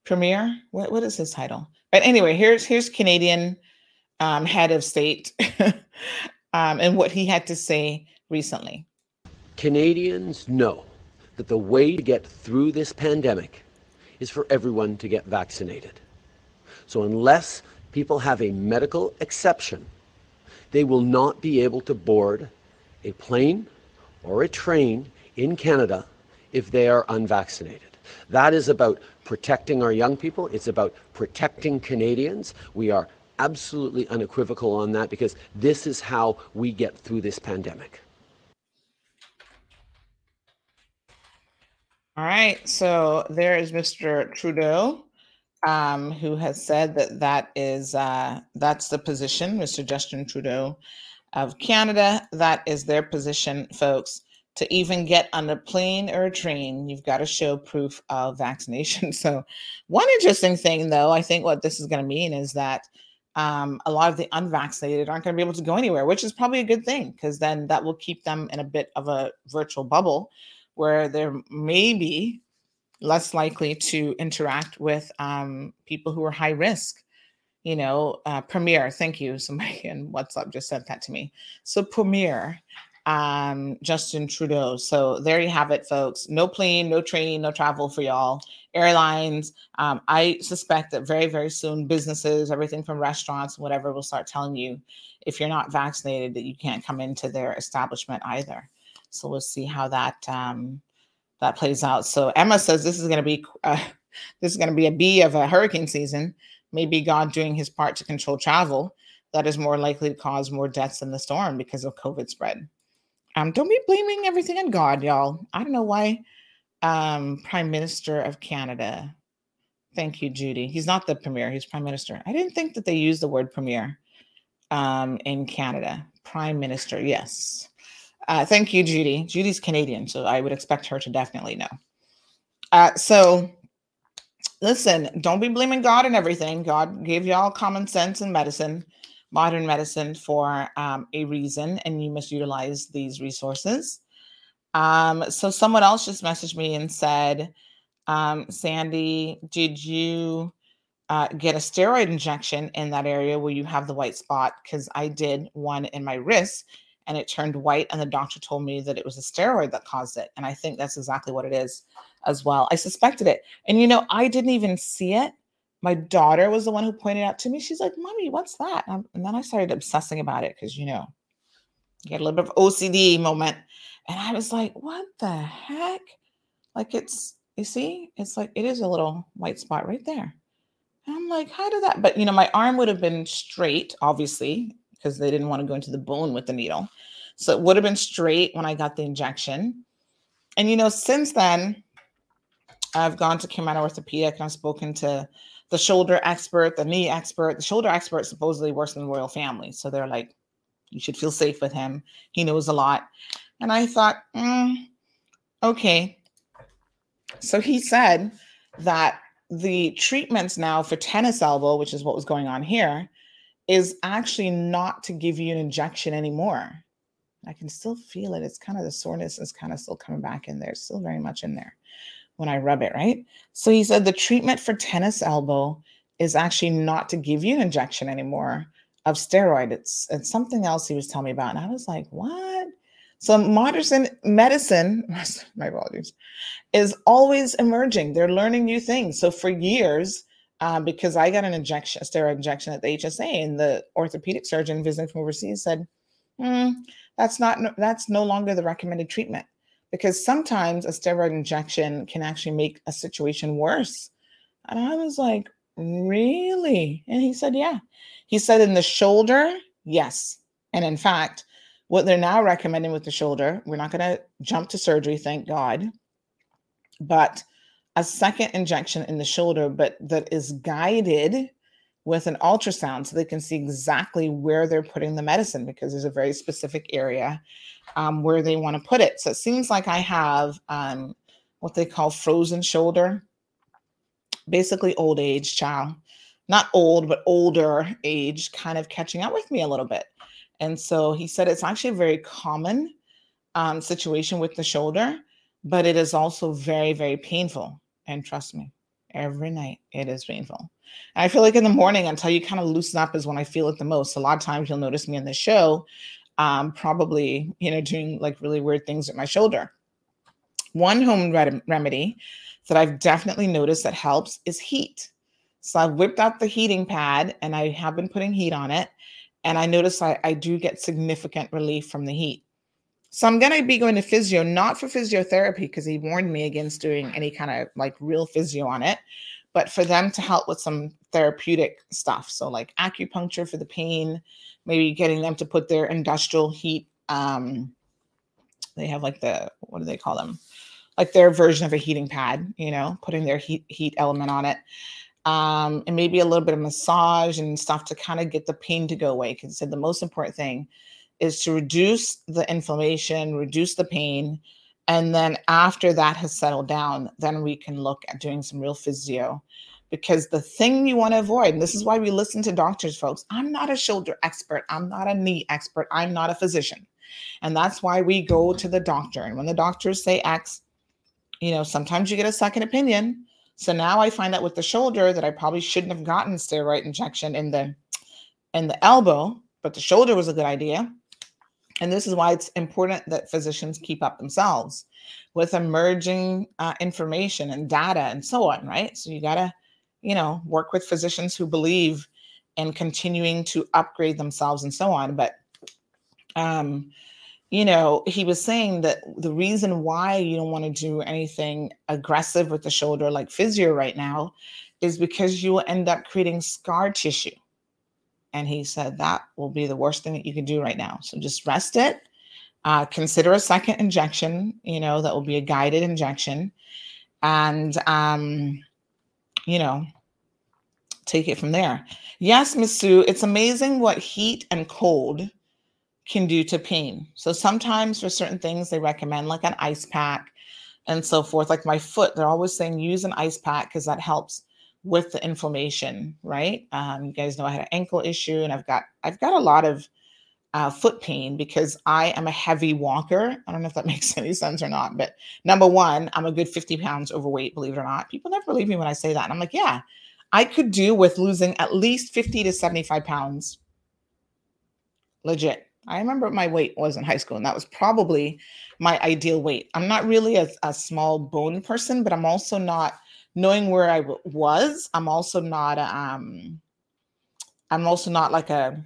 Premier. What is his title? But anyway, here's Canadian head of state. And what he had to say recently. Canadians know that the way to get through this pandemic is for everyone to get vaccinated. So unless people have a medical exception, they will not be able to board a plane or a train in Canada if they are unvaccinated. That is about protecting our young people. It's about protecting Canadians. We are absolutely unequivocal on that, because this is how we get through this pandemic. All right, so there is Mr. Trudeau, who has said that's the position, Mr. Justin Trudeau of Canada. That is their position, folks. To even get on a plane or a train, you've got to show proof of vaccination. So one interesting thing, though, I think what this is going to mean is that a lot of the unvaccinated aren't going to be able to go anywhere, which is probably a good thing, because then that will keep them in a bit of a virtual bubble where they're maybe less likely to interact with people who are high risk. Premier, thank you. Somebody in WhatsApp just said that to me. So Premier, Justin Trudeau. So there you have it, folks. No plane, no train, no travel for y'all. Airlines. I suspect that very, very soon businesses, everything from restaurants, whatever, will start telling you if you're not vaccinated that you can't come into their establishment either. So we'll see how that plays out. So Emma says this is going to be a bee of a hurricane season. Maybe God doing his part to control travel that is more likely to cause more deaths in the storm because of COVID spread. Don't be blaming everything on God, y'all. I don't know why. Prime Minister of Canada. Thank you, Judy. He's not the Premier. He's Prime Minister. I didn't think that they used the word Premier in Canada. Prime Minister, yes. Thank you, Judy. Judy's Canadian, so I would expect her to definitely know. So, listen, don't be blaming God and everything. God gave y'all common sense and medicine, modern medicine, for a reason, and you must utilize these resources. So someone else just messaged me and said, Sandy, did you get a steroid injection in that area where you have the white spot? Because I did one in my wrist and it turned white and the doctor told me that it was a steroid that caused it. And I think that's exactly what it is as well. I suspected it. And, I didn't even see it. My daughter was the one who pointed out to me. She's like, Mommy, what's that? And then I started obsessing about it because, you get a little bit of OCD moment. And I was like, what the heck? Like it is a little white spot right there. And I'm like, how did that? But, my arm would have been straight, obviously, because they didn't want to go into the bone with the needle. So it would have been straight when I got the injection. And, since then, I've gone to Cayman Orthopedic and I've spoken to the shoulder expert, the knee expert. The shoulder expert supposedly works in the royal family. So they're like, you should feel safe with him. He knows a lot. And I thought, okay. So he said that the treatments now for tennis elbow, which is what was going on here, is actually not to give you an injection anymore. I can still feel it. It's kind of the soreness is kind of still coming back in there. It's still very much in there when I rub it, right? So he said the treatment for tennis elbow is actually not to give you an injection anymore of steroid. It's something else he was telling me about. And I was like, what? So modern medicine, my apologies, is always emerging. They're learning new things. So for years, because I got a steroid injection at the HSA, and the orthopedic surgeon visiting from overseas said, that's no longer the recommended treatment, because sometimes a steroid injection can actually make a situation worse. And I was like, really? And he said, yeah. He said in the shoulder, yes. And in fact, what they're now recommending with the shoulder, we're not going to jump to surgery, thank God, but a second injection in the shoulder, but that is guided with an ultrasound so they can see exactly where they're putting the medicine, because there's a very specific area where they want to put it. So it seems like I have what they call frozen shoulder, basically old age, child, not old, but older age kind of catching up with me a little bit. And so he said it's actually a very common situation with the shoulder, but it is also very, very painful. And trust me, every night it is painful. And I feel like in the morning, until you kind of loosen up is when I feel it the most. A lot of times you'll notice me in the show, probably, doing like really weird things with my shoulder. One home remedy that I've definitely noticed that helps is heat. So I've whipped out the heating pad and I have been putting heat on it. And I notice I do get significant relief from the heat. So I'm going to be going to physio, not for physiotherapy, because he warned me against doing any kind of like real physio on it, but for them to help with some therapeutic stuff. So like acupuncture for the pain, maybe getting them to put their industrial heat. They have like what do they call them? Like their version of a heating pad, putting their heat element on it. And maybe a little bit of massage and stuff to kind of get the pain to go away. Because he said the most important thing is to reduce the inflammation, reduce the pain. And then after that has settled down, then we can look at doing some real physio. Because the thing you want to avoid, and this is why we listen to doctors, folks. I'm not a shoulder expert. I'm not a knee expert. I'm not a physician. And that's why we go to the doctor. And when the doctors say X, sometimes you get a second opinion. So now I find out with the shoulder that I probably shouldn't have gotten steroid injection in the elbow, but the shoulder was a good idea. And this is why it's important that physicians keep up themselves with emerging information and data and so on, right? So you got to, work with physicians who believe in continuing to upgrade themselves and so on. But, he was saying that the reason why you don't want to do anything aggressive with the shoulder like physio right now is because you will end up creating scar tissue. And he said that will be the worst thing that you can do right now. So just rest it. Consider a second injection, that will be a guided injection. And, take it from there. Yes, Ms. Sue, it's amazing what heat and cold can do to pain. So sometimes for certain things, they recommend like an ice pack and so forth. Like my foot, they're always saying use an ice pack because that helps with the inflammation, right? You guys know I had an ankle issue and I've got a lot of foot pain because I am a heavy walker. I don't know if that makes any sense or not, but number one, I'm a good 50 pounds overweight, believe it or not. People never believe me when I say that. And I'm like, yeah, I could do with losing at least 50 to 75 pounds. Legit. I remember what my weight was in high school, and that was probably my ideal weight. I'm not really a small bone person, but I'm also not, knowing where I was, I'm also not like a,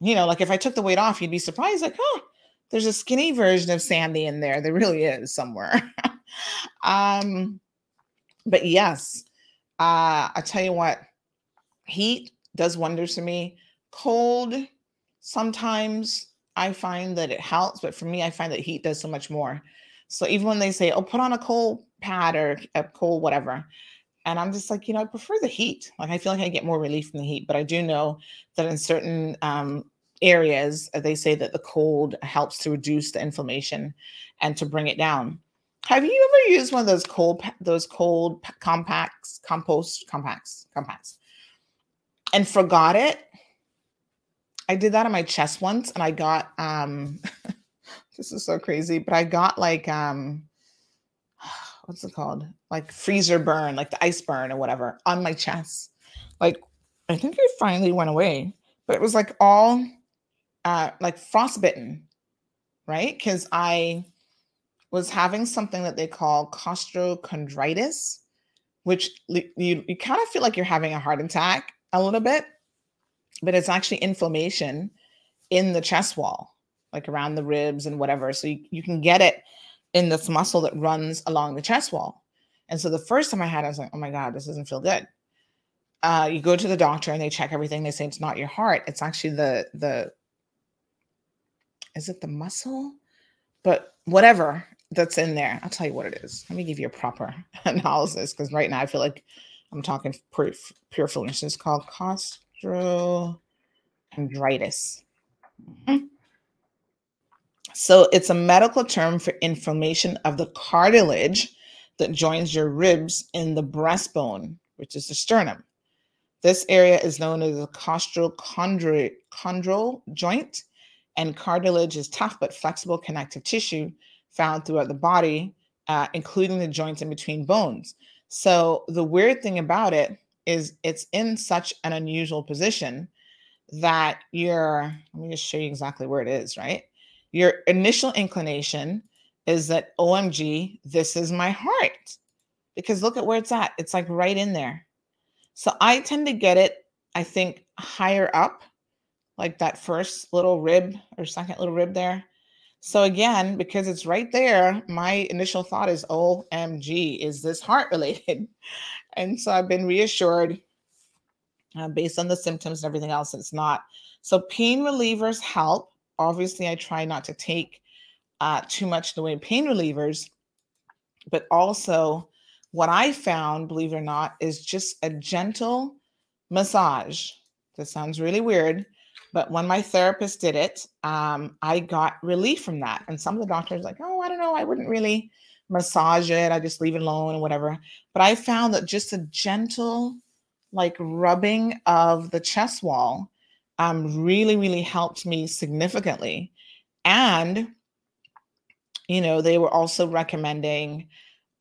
like if I took the weight off, you'd be surprised. Like, oh, there's a skinny version of Sandy in there. There really is somewhere. But yes, I tell you what, heat does wonders for me. Cold, sometimes I find that it helps, but for me, I find that heat does so much more. So even when they say, oh, put on a cold pad or a cold whatever, And I'm just like, you know, I prefer the heat. Like, I feel like I get more relief from the heat, but I do know that in certain areas, they say that the cold helps to reduce the inflammation and to bring it down. Have you ever used one of those cold compacts and forgot it? I did that on my chest once, and I got, this is so crazy, but I got like, what's it called? Like freezer burn, like the ice burn or whatever on my chest. Like, I think it finally went away, but it was like all like frostbitten, right? Because I was having something that they call costochondritis, which you kind of feel like you're having a heart attack a little bit, but it's actually inflammation in the chest wall, like around the ribs and whatever. So you can get it in this muscle that runs along the chest wall. And so the first time I had it, I was like, oh my God, this doesn't feel good. You go to the doctor and they check everything. They say it's not your heart. It's actually the is it the muscle? But whatever that's in there, I'll tell you what it is. Let me give you a proper analysis, because right now I feel like I'm talking pure foolishness. It's called costochondritis. Mm-hmm. So it's a medical term for inflammation of the cartilage that joins your ribs in the breastbone, which is the sternum. This area is known as the costochondral joint, and cartilage is tough but flexible connective tissue found throughout the body, including the joints in between bones. So the weird thing about it is it's in such an unusual position that let me just show you exactly where it is, right? Your initial inclination is that, OMG, this is my heart, because look at where it's at. It's like right in there. So I tend to get it, I think, higher up, like that first little rib or second little rib there. So again, because it's right there, my initial thought is, OMG, is this heart related? And so I've been reassured based on the symptoms and everything else, it's not. So pain relievers help. Obviously, I try not to take too much the way pain relievers, but also what I found, believe it or not, is just a gentle massage. This sounds really weird, but when my therapist did it, I got relief from that. And some of the doctors like, oh, I don't know, I wouldn't really massage it. I just leave it alone and whatever. But I found that just a gentle, like, rubbing of the chest wall really, really helped me significantly. And, you know, they were also recommending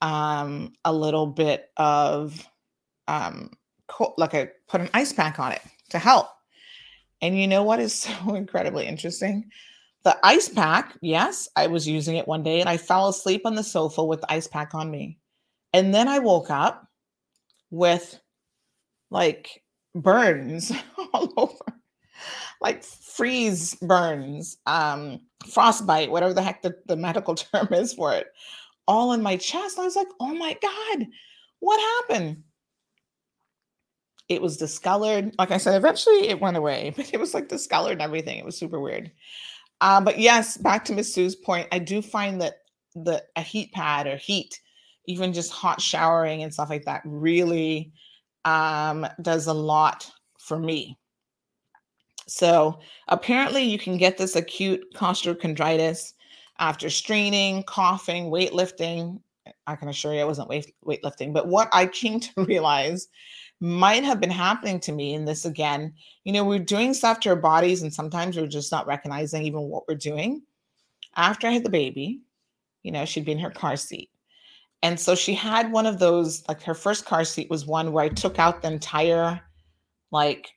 a little bit of, like, I put an ice pack on it to help. And you know what is so incredibly interesting? The ice pack, yes, I was using it one day and I fell asleep on the sofa with the ice pack on me. And then I woke up with, like, burns all over. Like freeze burns, frostbite, whatever the heck the medical term is for it, all in my chest. I was like, oh my God, what happened? It was discolored. Like I said, eventually it went away, but it was like discolored and everything. It was super weird. But yes, back to Miss Sue's point, I do find that a heat pad or heat, even just hot showering and stuff like that, really does a lot for me. So apparently you can get this acute costochondritis after straining, coughing, weightlifting. I can assure you I wasn't weightlifting, but what I came to realize might have been happening to me in this, again, you know, we're doing stuff to our bodies and sometimes we're just not recognizing even what we're doing. After I had the baby, you know, she'd be in her car seat. And so she had one of those, like, her first car seat was one where I took out the entire, like,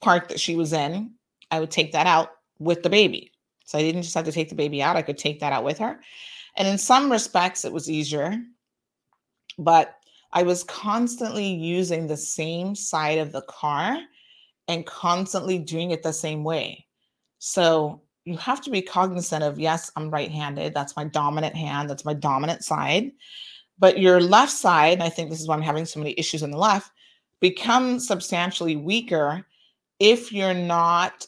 part that she was in. I would take that out with the baby. So I didn't just have to take the baby out. I could take that out with her. And in some respects, it was easier. But I was constantly using the same side of the car and constantly doing it the same way. So you have to be cognizant of, yes, I'm right-handed. That's my dominant hand. That's my dominant side. But your left side, and I think this is why I'm having so many issues on the left, becomes substantially weaker if you're not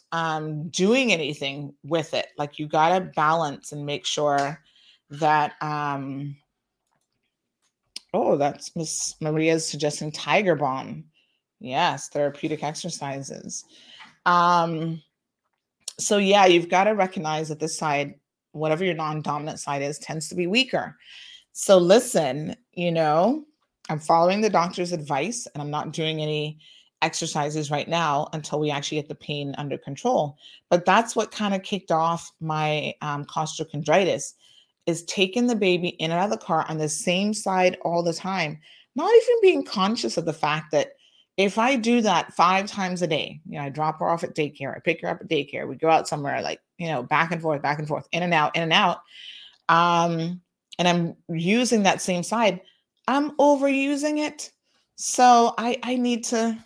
doing anything with it. Like, you got to balance and make sure that Oh, that's Miss Maria's suggesting Tiger Balm. Yes, therapeutic exercises. So yeah, you've got to recognize that this side, whatever your non-dominant side is, tends to be weaker. So listen, you know, I'm following the doctor's advice and I'm not doing any exercises right now until we actually get the pain under control. But that's what kind of kicked off my costochondritis, is taking the baby in and out of the car on the same side all the time, not even being conscious of the fact that if I do that 5 times a day, you know, I drop her off at daycare, I pick her up at daycare, we go out somewhere, like, you know, back and forth, in and out, in and out. And I'm using that same side, I'm overusing it. So I need to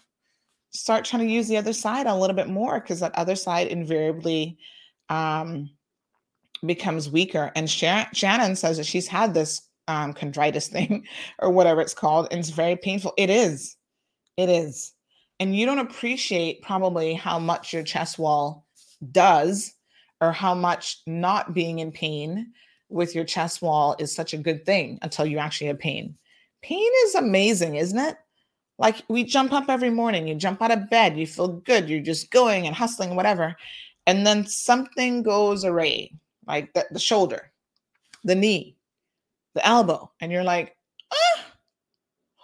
start trying to use the other side a little bit more, because that other side invariably becomes weaker. And Shannon says that she's had this chondritis thing or whatever it's called, and it's very painful. It is. And you don't appreciate probably how much your chest wall does, or how much not being in pain with your chest wall is such a good thing until you actually have pain. Pain is amazing, isn't it? Like, we jump up every morning, you jump out of bed, you feel good, you're just going and hustling and whatever. And then something goes awry, like the shoulder, the knee, the elbow. And you're like,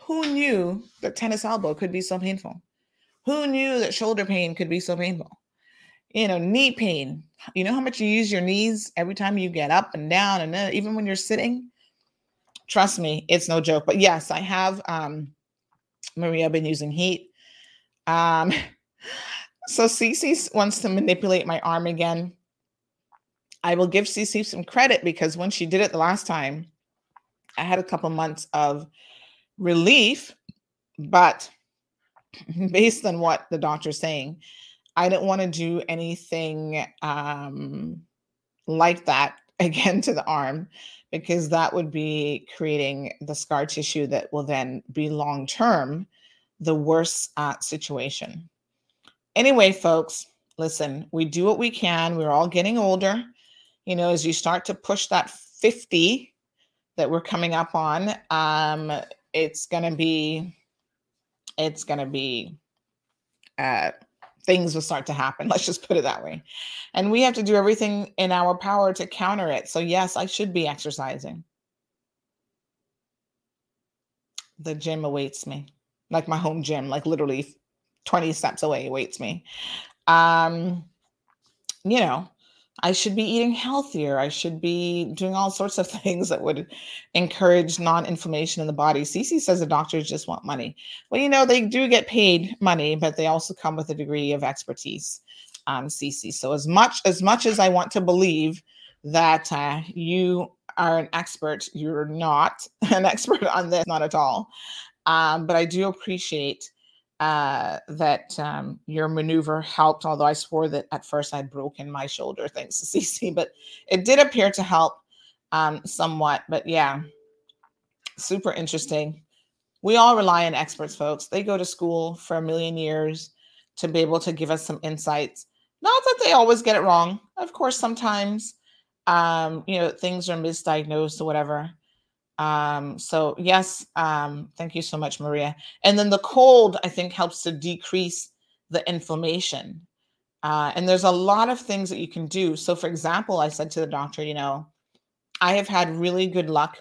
who knew that tennis elbow could be so painful? Who knew that shoulder pain could be so painful? You know, knee pain. You know how much you use your knees every time you get up and down, and then even when you're sitting? Trust me, it's no joke. But yes, I have, Maria, been using heat. So Cece wants to manipulate my arm again. I will give Cece some credit, because when she did it the last time, I had a couple months of relief, but based on what the doctor's saying, I didn't want to do anything like that again to the arm, because that would be creating the scar tissue that will then be long-term the worst situation. Anyway, folks, listen, we do what we can. We're all getting older. You know, as you start to push that 50 that we're coming up on, it's going to be things will start to happen. Let's just put it that way. And we have to do everything in our power to counter it. So yes, I should be exercising. The gym awaits me, like my home gym, like literally 20 steps away awaits me. You know, I should be eating healthier. I should be doing all sorts of things that would encourage non-inflammation in the body. Cece says the doctors just want money. Well, you know, they do get paid money, but they also come with a degree of expertise, Cece. So as much as I want to believe that you are an expert, you're not an expert on this, not at all. But I do appreciate that your maneuver helped, although I swore that at first I'd broken my shoulder, thanks to Cece, but it did appear to help somewhat. But yeah, super interesting. We all rely on experts, folks. They go to school for 1,000,000 years to be able to give us some insights. Not that they always get it wrong. Of course, sometimes, you know, things are misdiagnosed or whatever. So yes, thank you so much, Maria. And then the cold, I think, helps to decrease the inflammation. And there's a lot of things that you can do. So for example, I said to the doctor, you know, I have had really good luck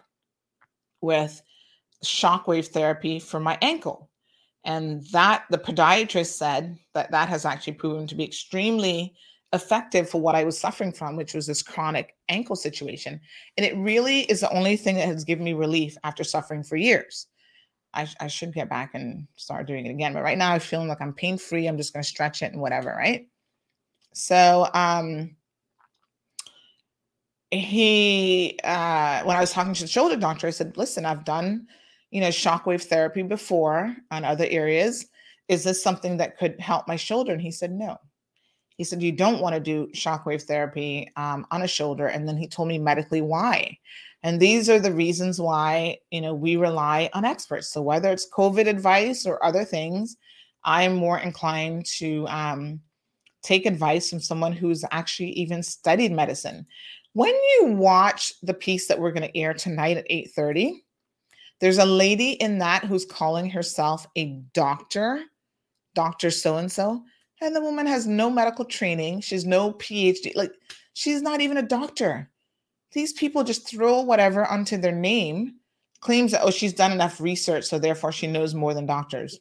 with shockwave therapy for my ankle. And that the podiatrist said that has actually proven to be extremely effective for what I was suffering from, which was this chronic ankle situation. And it really is the only thing that has given me relief after suffering for years. I should get back and start doing it again. But right now I'm feeling like I'm pain free. I'm just going to stretch it and whatever. Right. So, when I was talking to the shoulder doctor, I said, listen, I've done, you know, shockwave therapy before on other areas. Is this something that could help my shoulder? And he said, no. He said, you don't want to do shockwave therapy on a shoulder. And then he told me medically why. And these are the reasons why, you know, we rely on experts. So whether it's COVID advice or other things, I'm more inclined to take advice from someone who's actually even studied medicine. When you watch the piece that we're going to air tonight at 8:30, There's a lady in that who's calling herself a doctor, Dr. So-and-so, and the woman has no medical training. She's no PhD. Like, she's not even a doctor. These people just throw whatever onto their name, claims that, oh, she's done enough research, so therefore she knows more than doctors.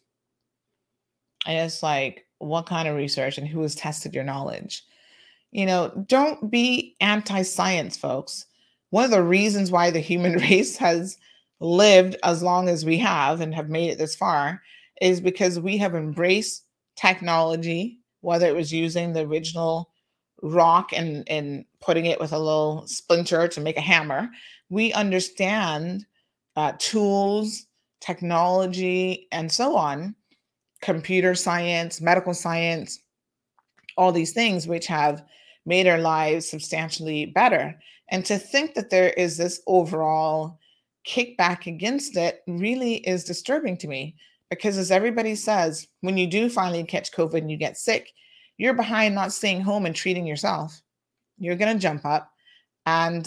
And it's like, what kind of research and who has tested your knowledge? You know, don't be anti-science, folks. One of the reasons why the human race has lived as long as we have and have made it this far is because we have embraced technology, whether it was using the original rock and putting it with a little splinter to make a hammer. We understand tools, technology, and so on, computer science, medical science, all these things which have made our lives substantially better. And to think that there is this overall kickback against it really is disturbing to me, because as everybody says, when you do finally catch COVID and you get sick, you're behind not staying home and treating yourself. You're going to jump up and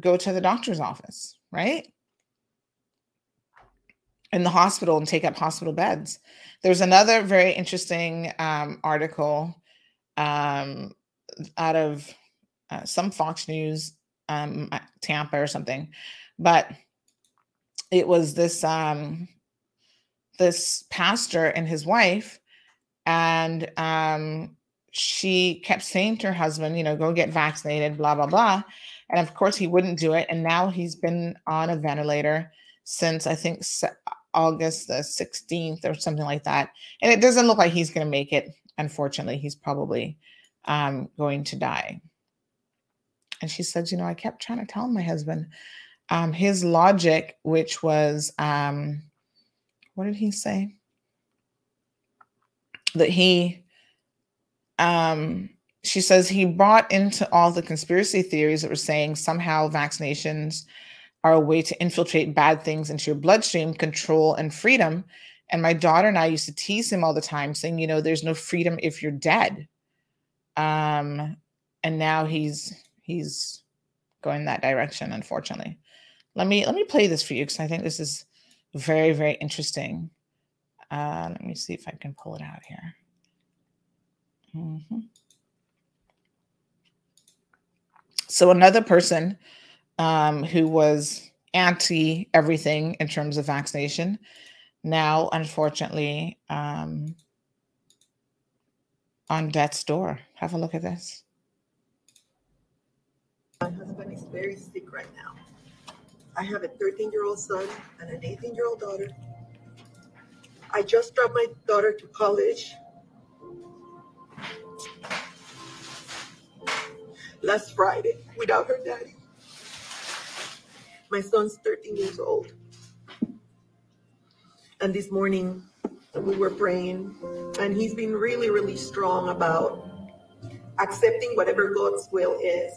go to the doctor's office, right? In the hospital, and take up hospital beds. There's another very interesting article out of some Fox News, Tampa or something, but it was this this pastor and his wife, and she kept saying to her husband, you know, go get vaccinated, blah, blah, blah. And of course he wouldn't do it. And now he's been on a ventilator since I think August the 16th or something like that. And it doesn't look like he's going to make it. Unfortunately, he's probably going to die. And she said, you know, I kept trying to tell my husband, his logic, which was, what did he say? That he, she says he bought into all the conspiracy theories that were saying somehow vaccinations are a way to infiltrate bad things into your bloodstream, control and freedom. And my daughter and I used to tease him all the time saying, you know, there's no freedom if you're dead. And now he's going that direction, unfortunately. Let me play this for you, because I think this is very, very interesting. Let me see if I can pull it out here. Mm-hmm. So another person who was anti everything in terms of vaccination, now, unfortunately, on death's door. Have a look at this. My husband is very sick right now. I have a 13-year-old son and an 18-year-old daughter. I just dropped my daughter to college last Friday without her daddy. My son's 13 years old. And this morning we were praying, and he's been really, really strong about accepting whatever God's will is.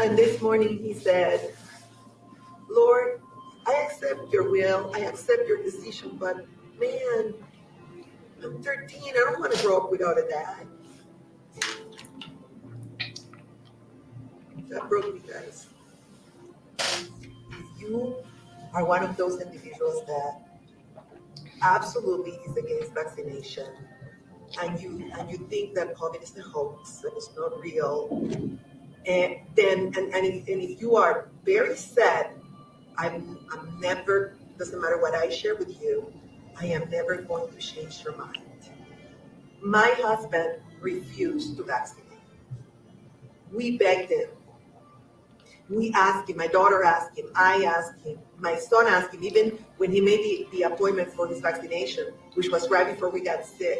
And this morning he said, Lord, I accept your will. I accept your decision, but man, I'm 13. I don't want to grow up without a dad. That broke me, guys. You are one of those individuals that absolutely is against vaccination, and you think that COVID is a hoax and it's not real, and then and if you are very sad, I'm never, doesn't matter what I share with you, I am never going to change your mind. My husband refused to vaccinate. We begged him. We asked him, my daughter asked him, I asked him, my son asked him, even when he made the appointment for his vaccination, which was right before we got sick,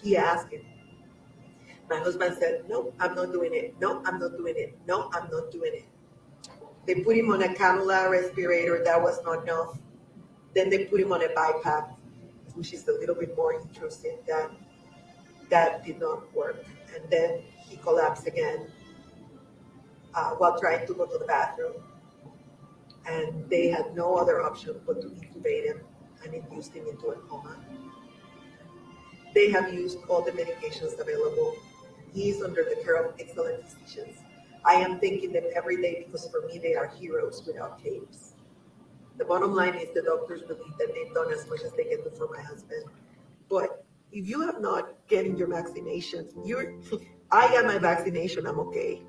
he asked him. My husband said, no, I'm not doing it. No, I'm not doing it. No, I'm not doing it. They put him on a cannula respirator. That was not enough. Then they put him on a BiPAP, which is a little bit more intrusive. That did not work. And then he collapsed again. While trying to go to the bathroom, and they had no other option but to intubate him and induce him into a coma. They have used all the medications available. He is under the care of excellent physicians. I am thanking them every day, because for me they are heroes without capes. The bottom line is the doctors believe that they've done as much as they can do for my husband. But if you have not getting your vaccinations, I got my vaccination, I'm okay.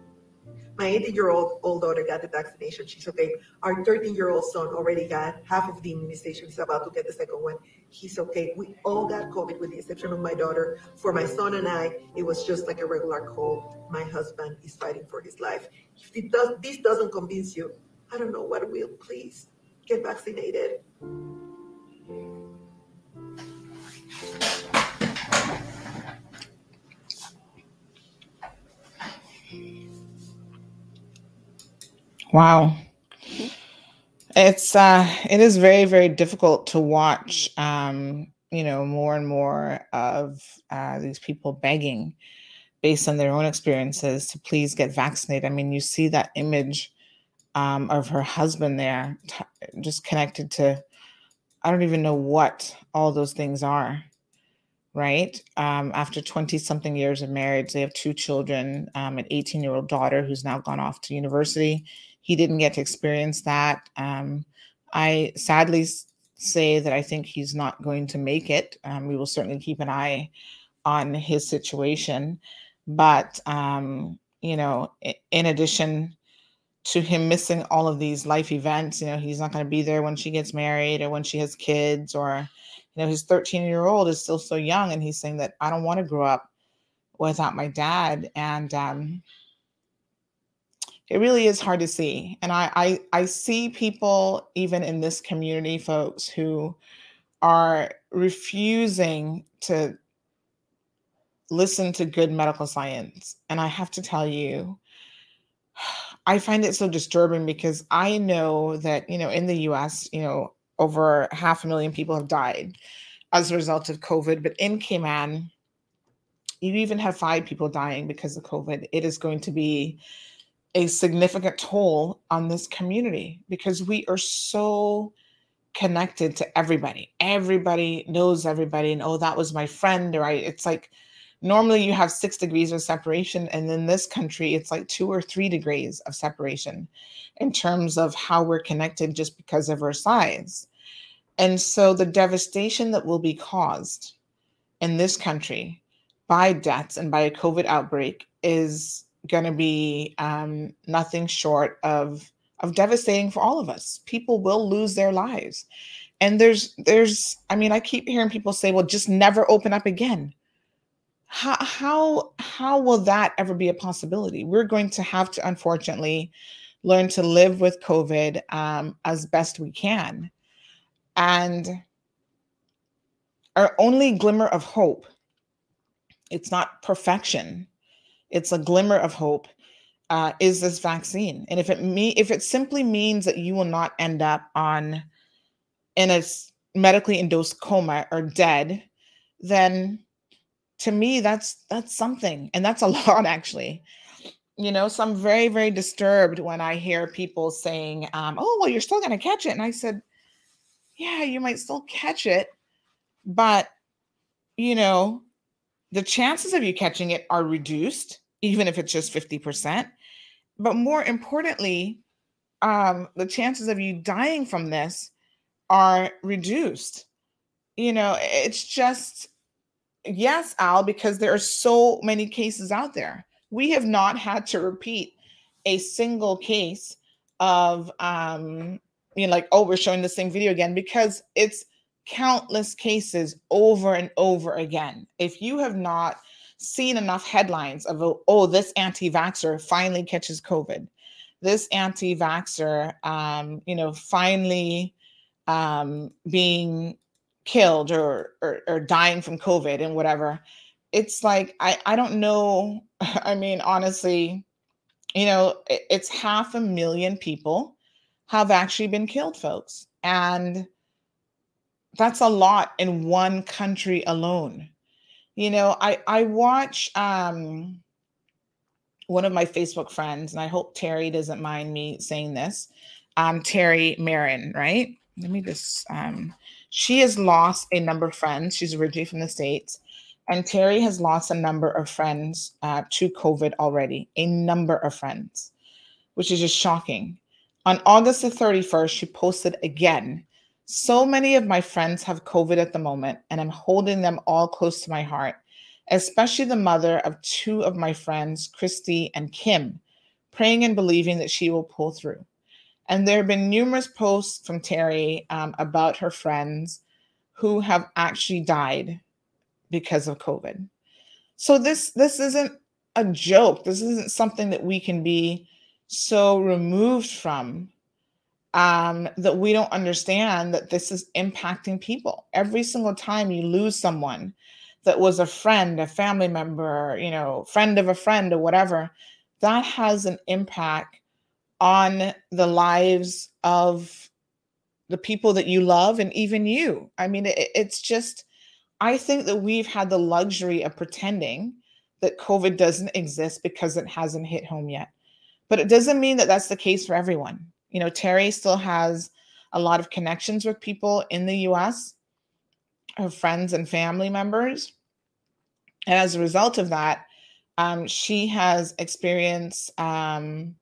My 18-year-old daughter got the vaccination, she's okay. Our 13-year-old son already got half of the immunization, he's about to get the second one, he's okay. We all got COVID with the exception of my daughter. For my son and I, it was just like a regular cold. My husband is fighting for his life. If this doesn't convince you, I don't know what will. Please get vaccinated. Wow. It is very, very difficult to watch, more and more of these people begging based on their own experiences to please get vaccinated. I mean, you see that image of her husband there just connected to, I don't even know what all those things are, right? After 20-something years of marriage, they have two children, an 18-year-old daughter who's now gone off to university. He didn't get to experience that. I sadly say that I think he's not going to make it. We will certainly keep an eye on his situation. But, in addition to him missing all of these life events, he's not going to be there when she gets married or when she has kids, or, his 13-year-old is still so young. And he's saying that I don't want to grow up without my dad. And, it really is hard to see. And I see people, even in this community, folks who are refusing to listen to good medical science. And I have to tell you, I find it so disturbing because I know that, in the US, over 500,000 people have died as a result of COVID. But in Cayman, you even have 5 people dying because of COVID. It is going to be a significant toll on this community because we are so connected to everybody. Everybody knows everybody, and that was my friend, or it's like normally you have 6 degrees of separation, and in this country it's like 2 or 3 degrees of separation in terms of how we're connected just because of our size. And so the devastation that will be caused in this country by deaths and by a COVID outbreak is going to be nothing short of devastating for all of us. People will lose their lives. And I keep hearing people say, well, just never open up again. How will that ever be a possibility? We're going to have to, unfortunately, learn to live with COVID as best we can. And our only glimmer of hope, it's not perfection, it's a glimmer of hope, is this vaccine. And if it simply means that you will not end up in a medically induced coma or dead, then to me, that's something. And that's a lot, actually. So I'm very, very disturbed when I hear people saying, you're still going to catch it. And I said, yeah, you might still catch it, but, the chances of you catching it are reduced, even if it's just 50%. But more importantly, the chances of you dying from this are reduced. It's just, yes, Al, because there are so many cases out there. We have not had to repeat a single case of, we're showing the same video again, because it's countless cases over and over again. If you have not seen enough headlines of, this anti-vaxxer finally catches COVID, this anti-vaxxer, finally being killed or dying from COVID and whatever, it's like, I don't know. I mean, honestly, it's 500,000 people have actually been killed, folks. And that's a lot in one country alone. I watch one of my Facebook friends, and I hope Terry doesn't mind me saying this, Terry Marin, right? Let me just, she has lost a number of friends. She's originally from the States. And Terry has lost a number of friends to COVID already, a number of friends, which is just shocking. On August the 31st, she posted again, "So many of my friends have COVID at the moment, and I'm holding them all close to my heart, especially the mother of two of my friends, Christy and Kim, praying and believing that she will pull through." And there have been numerous posts from Terry about her friends who have actually died because of COVID. So this isn't a joke. This isn't something that we can be so removed from that we don't understand that this is impacting people. Every single time you lose someone that was a friend, a family member, you know, friend of a friend or whatever, that has an impact on the lives of the people that you love and even you. I mean, it's just, I think that we've had the luxury of pretending that COVID doesn't exist because it hasn't hit home yet. But it doesn't mean that that's the case for everyone. You know, Terry still has a lot of connections with people in the US, her friends and family members. And as a result of that, she has experienced, you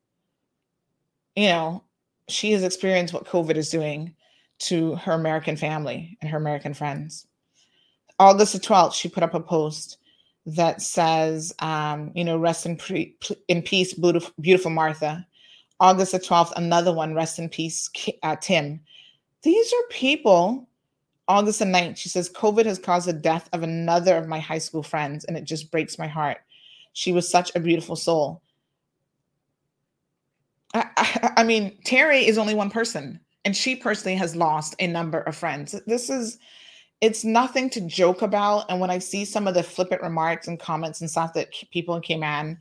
know, she has experienced what COVID is doing to her American family and her American friends. August the 12th, she put up a post that says, you know, "Rest in peace, beautiful Martha." August the 12th, another one, "Rest in peace, Tim." These are people. August the 9th, she says, "COVID has caused the death of another of my high school friends, and it just breaks my heart. She was such a beautiful soul." I mean, Terry is only one person, and she personally has lost a number of friends. This is, it's nothing to joke about. And when I see some of the flippant remarks and comments and stuff that people in Cayman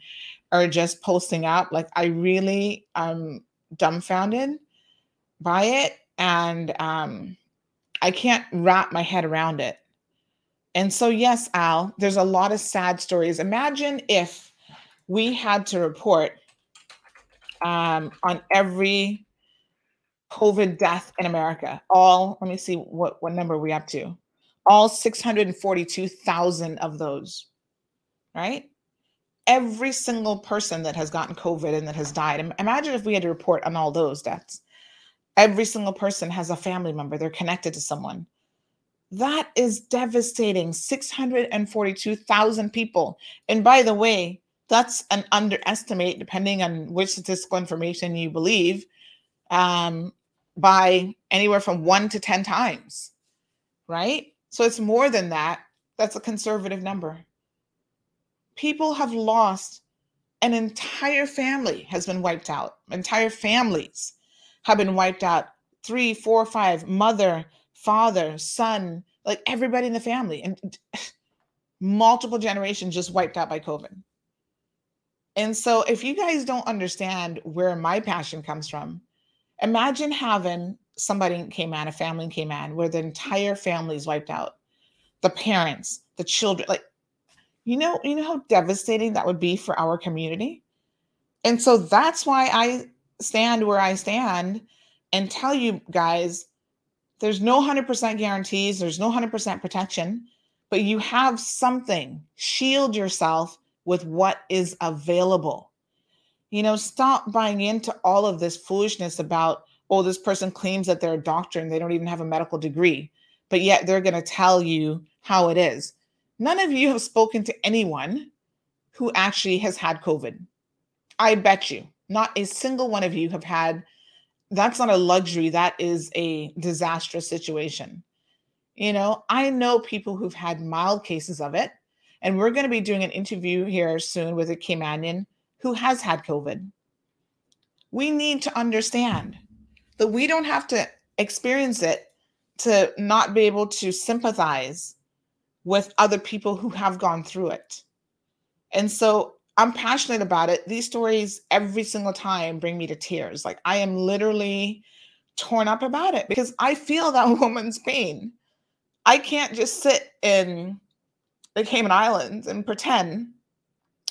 are just posting up, like, I really am dumbfounded by it. And I can't wrap my head around it. And so, yes, Al, there's a lot of sad stories. Imagine if we had to report on every COVID death in America, all, let me see what number are we up to, all 642,000 of those, right? Every single person that has gotten COVID and that has died. Imagine if we had to report on all those deaths. Every single person has a family member. They're connected to someone. That is devastating. 642,000 people. And by the way, that's an underestimate, depending on which statistical information you believe, by anywhere from 1 to 10 times, right? So it's more than that. That's a conservative number. People have lost, an entire family has been wiped out. Entire families have been wiped out. 3, 4, 5, mother, father, son, like everybody in the family, and multiple generations just wiped out by COVID. And so if you guys don't understand where my passion comes from, imagine having somebody in Cayman, a family in Cayman, where the entire family is wiped out. The parents, the children, like, you know how devastating that would be for our community? And so that's why I stand where I stand and tell you guys, there's no 100% guarantees, there's no 100% protection, but you have something. Shield yourself with what is available. You know, stop buying into all of this foolishness about, oh, this person claims that they're a doctor and they don't even have a medical degree, but yet they're going to tell you how it is. None of you have spoken to anyone who actually has had COVID. I bet you not a single one of you have had. That's not a luxury. That is a disastrous situation. You know, I know people who've had mild cases of it. And we're going to be doing an interview here soon with a Caymanian who has had COVID. We need to understand that we don't have to experience it to not be able to sympathize with other people who have gone through it. And so I'm passionate about it. These stories every single time bring me to tears. Like, I am literally torn up about it because I feel that woman's pain. I can't just sit in the Cayman Islands and pretend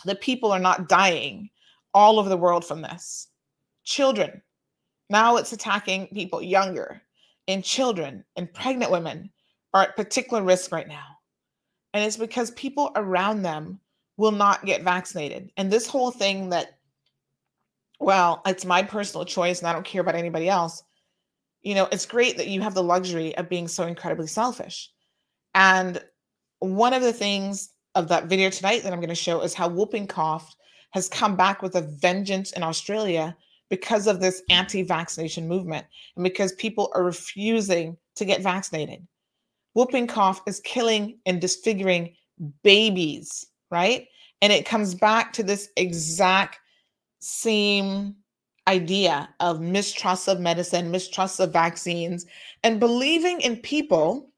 that people are not dying all over the world from this. Children. Now it's attacking people younger, and children and pregnant women are at particular risk right now. And it's because people around them will not get vaccinated. And this whole thing that well, it's my personal choice and I don't care about anybody else. You know, it's great that you have the luxury of being so incredibly selfish. And one of the things of that video tonight that I'm going to show is how whooping cough has come back with a vengeance in Australia because of this anti-vaccination movement and because people are refusing to get vaccinated. Whooping cough is killing and disfiguring babies, right? And it comes back to this exact same idea of mistrust of medicine, mistrust of vaccines, and believing in people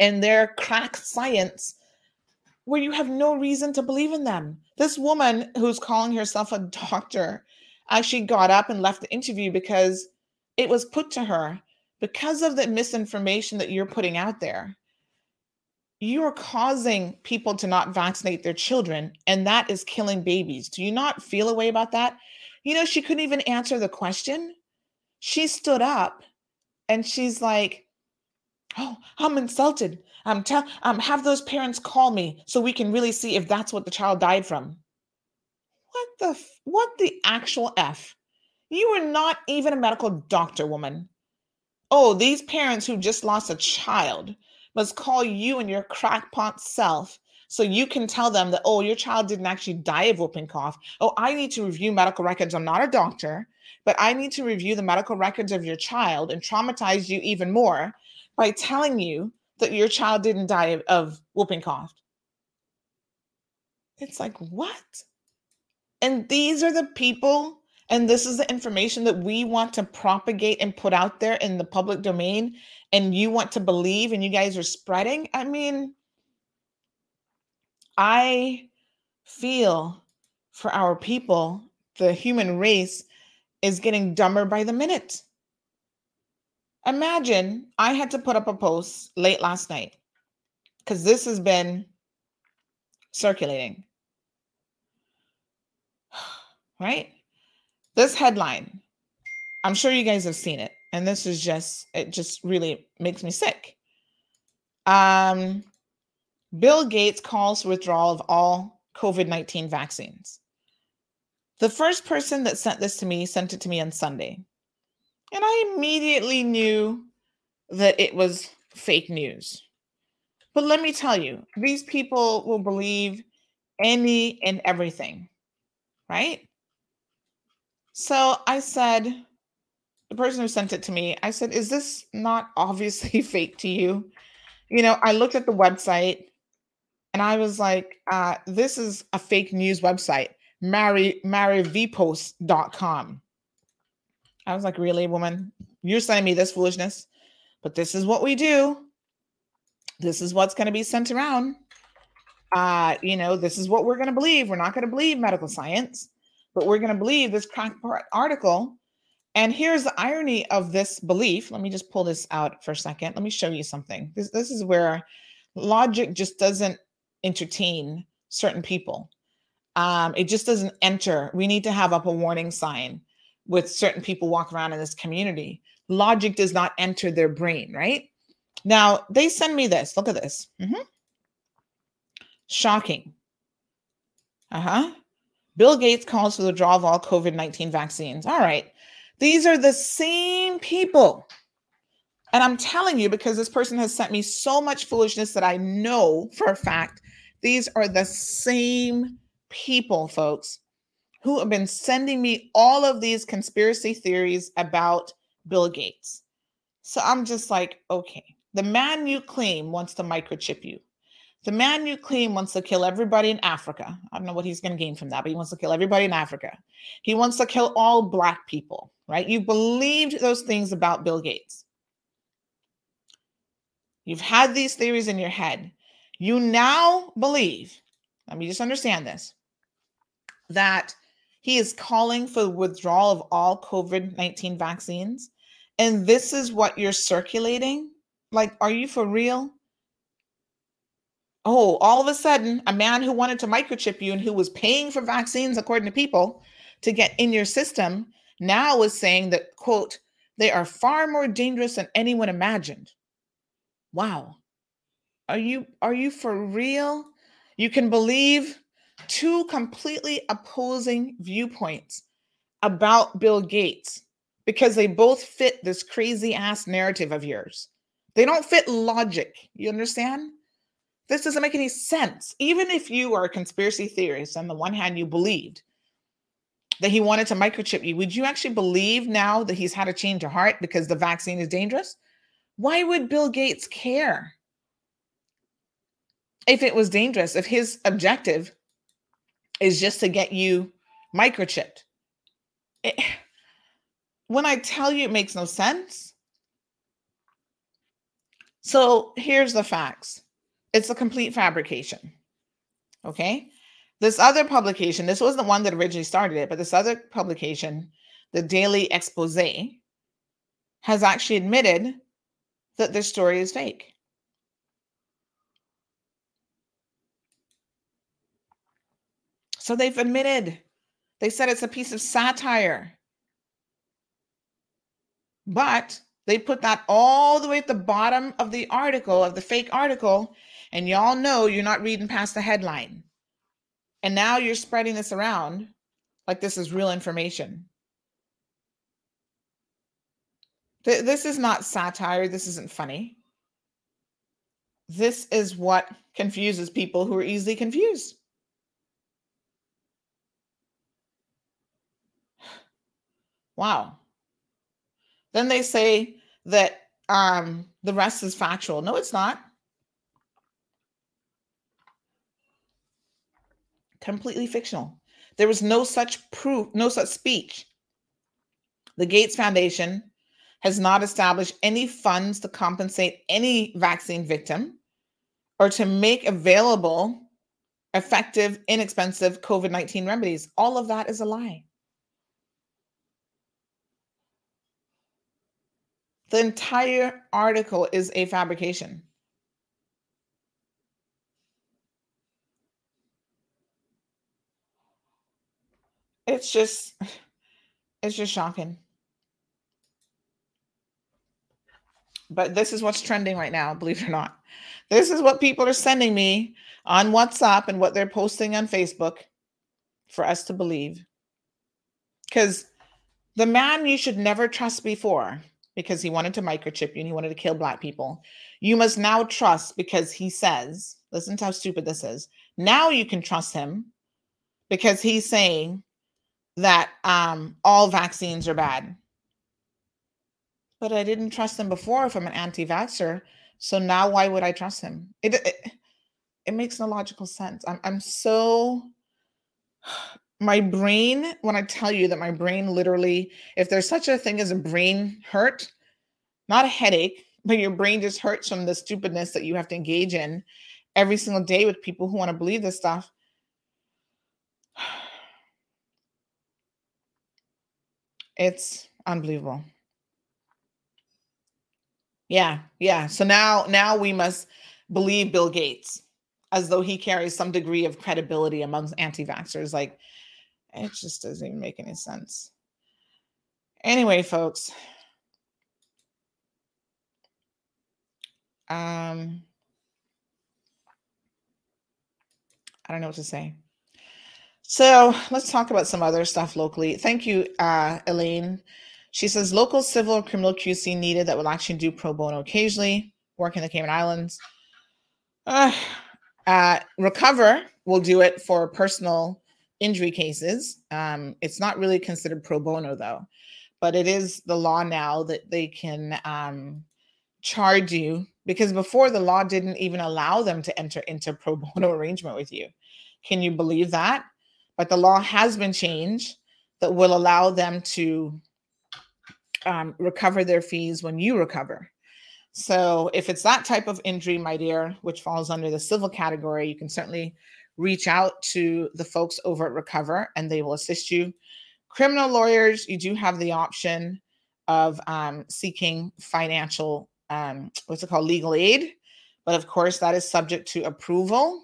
and their crack science where you have no reason to believe in them. This woman who's calling herself a doctor actually got up and left the interview because it was put to her, because of the misinformation that you're putting out there, you are causing people to not vaccinate their children, and that is killing babies. Do you not feel a way about that? You know, she couldn't even answer the question. She stood up and she's like, oh, I'm insulted. Have those parents call me so we can really see if that's what the child died from. What the actual F? You are not even a medical doctor, woman. Oh, these parents who just lost a child must call you and your crackpot self so you can tell them that, oh, your child didn't actually die of whooping cough. Oh, I need to review medical records. I'm not a doctor, but I need to review the medical records of your child and traumatize you even more by telling you that your child didn't die of whooping cough. It's like, what? And these are the people, and this is the information that we want to propagate and put out there in the public domain, and you want to believe, and you guys are spreading. I mean, I feel for our people. The human race is getting dumber by the minute. Imagine I had to put up a post late last night because this has been circulating, right? This headline, I'm sure you guys have seen it. And this is just, it just really makes me sick. Bill Gates calls for withdrawal of all COVID-19 vaccines. The first person that sent this to me sent it to me on Sunday. And I immediately knew that it was fake news. But let me tell you, these people will believe any and everything, right? So I said, the person who sent it to me, I said, is this not obviously fake to you? You know, I looked at the website and I was like, this is a fake news website, maryvpost.com. I was like, really, woman? You're sending me this foolishness? But this is what we do. This is what's going to be sent around. You know, this is what we're going to believe. We're not going to believe medical science, but we're going to believe this crackpot article. And here's the irony of this belief. Let me just pull this out for a second. Let me show you something. This is where logic just doesn't entertain certain people. It just doesn't enter. We need to have up a warning sign with certain people walk around in this community. Logic does not enter their brain, right? Now, they send me this. Look at this. Mm-hmm. Shocking. Bill Gates calls for the withdrawal of all COVID-19 vaccines. All right. These are the same people. And I'm telling you, because this person has sent me so much foolishness that I know for a fact, these are the same people, folks, who have been sending me all of these conspiracy theories about Bill Gates. So I'm just like, okay, the man you claim wants to microchip you. The man you claim wants to kill everybody in Africa. I don't know what he's going to gain from that, but he wants to kill everybody in Africa. He wants to kill all Black people, right? You believed those things about Bill Gates. You've had these theories in your head. You now believe, let me just understand this, that he is calling for the withdrawal of all COVID-19 vaccines. And this is what you're circulating? Like, are you for real? Oh, all of a sudden, a man who wanted to microchip you and who was paying for vaccines, according to people, to get in your system, now is saying that, quote, they are far more dangerous than anyone imagined. Wow. Are you for real? You can believe two completely opposing viewpoints about Bill Gates because they both fit this crazy ass narrative of yours. They don't fit logic. You understand? This doesn't make any sense. Even if you are a conspiracy theorist, on the one hand, you believed that he wanted to microchip you. Would you actually believe now that he's had a change of heart because the vaccine is dangerous? Why would Bill Gates care if it was dangerous, if his objective is just to get you microchipped? When I tell you, it makes no sense. So here's the facts. It's a complete fabrication. Okay. This other publication, this wasn't the one that originally started it, but this other publication, the Daily Exposé, has actually admitted that this story is fake. So they've admitted, they said it's a piece of satire. But they put that all the way at the bottom of the article, of the fake article, and y'all know you're not reading past the headline. And now you're spreading this around like this is real information. This is not satire. This isn't funny. This is what confuses people who are easily confused. Wow. Then they say that the rest is factual. No, it's not. Completely fictional. There was no such proof, no such speech. The Gates Foundation has not established any funds to compensate any vaccine victim or to make available effective, inexpensive COVID-19 remedies. All of that is a lie. The entire article is a fabrication. It's just shocking. But this is what's trending right now, believe it or not. This is what people are sending me on WhatsApp and what they're posting on Facebook for us to believe. Because the man you should never trust before, because he wanted to microchip you and he wanted to kill Black people, you must now trust because he says, listen to how stupid this is. Now you can trust him because he's saying that all vaccines are bad. But I didn't trust him before if I'm an anti-vaxxer. So now why would I trust him? It makes no logical sense. I'm so... My brain, when I tell you that my brain literally, if there's such a thing as a brain hurt, not a headache, but your brain just hurts from the stupidness that you have to engage in every single day with people who want to believe this stuff. It's unbelievable. Yeah. So now we must believe Bill Gates as though he carries some degree of credibility amongst anti-vaxxers. Like, it just doesn't even make any sense. Anyway, folks. I don't know what to say. So let's talk about some other stuff locally. Thank you, Elaine. She says, local civil or criminal QC needed that will actually do pro bono occasionally, work in the Cayman Islands. Recover will do it for personal injury cases. It's not really considered pro bono though, but it is the law now that they can charge you, because before the law didn't even allow them to enter into pro bono arrangement with you. Can you believe that? But the law has been changed that will allow them to recover their fees when you recover. So if it's that type of injury, my dear, which falls under the civil category, you can certainly reach out to the folks over at Recover and they will assist you. Criminal lawyers, you do have the option of seeking financial, legal aid. But of course, that is subject to approval.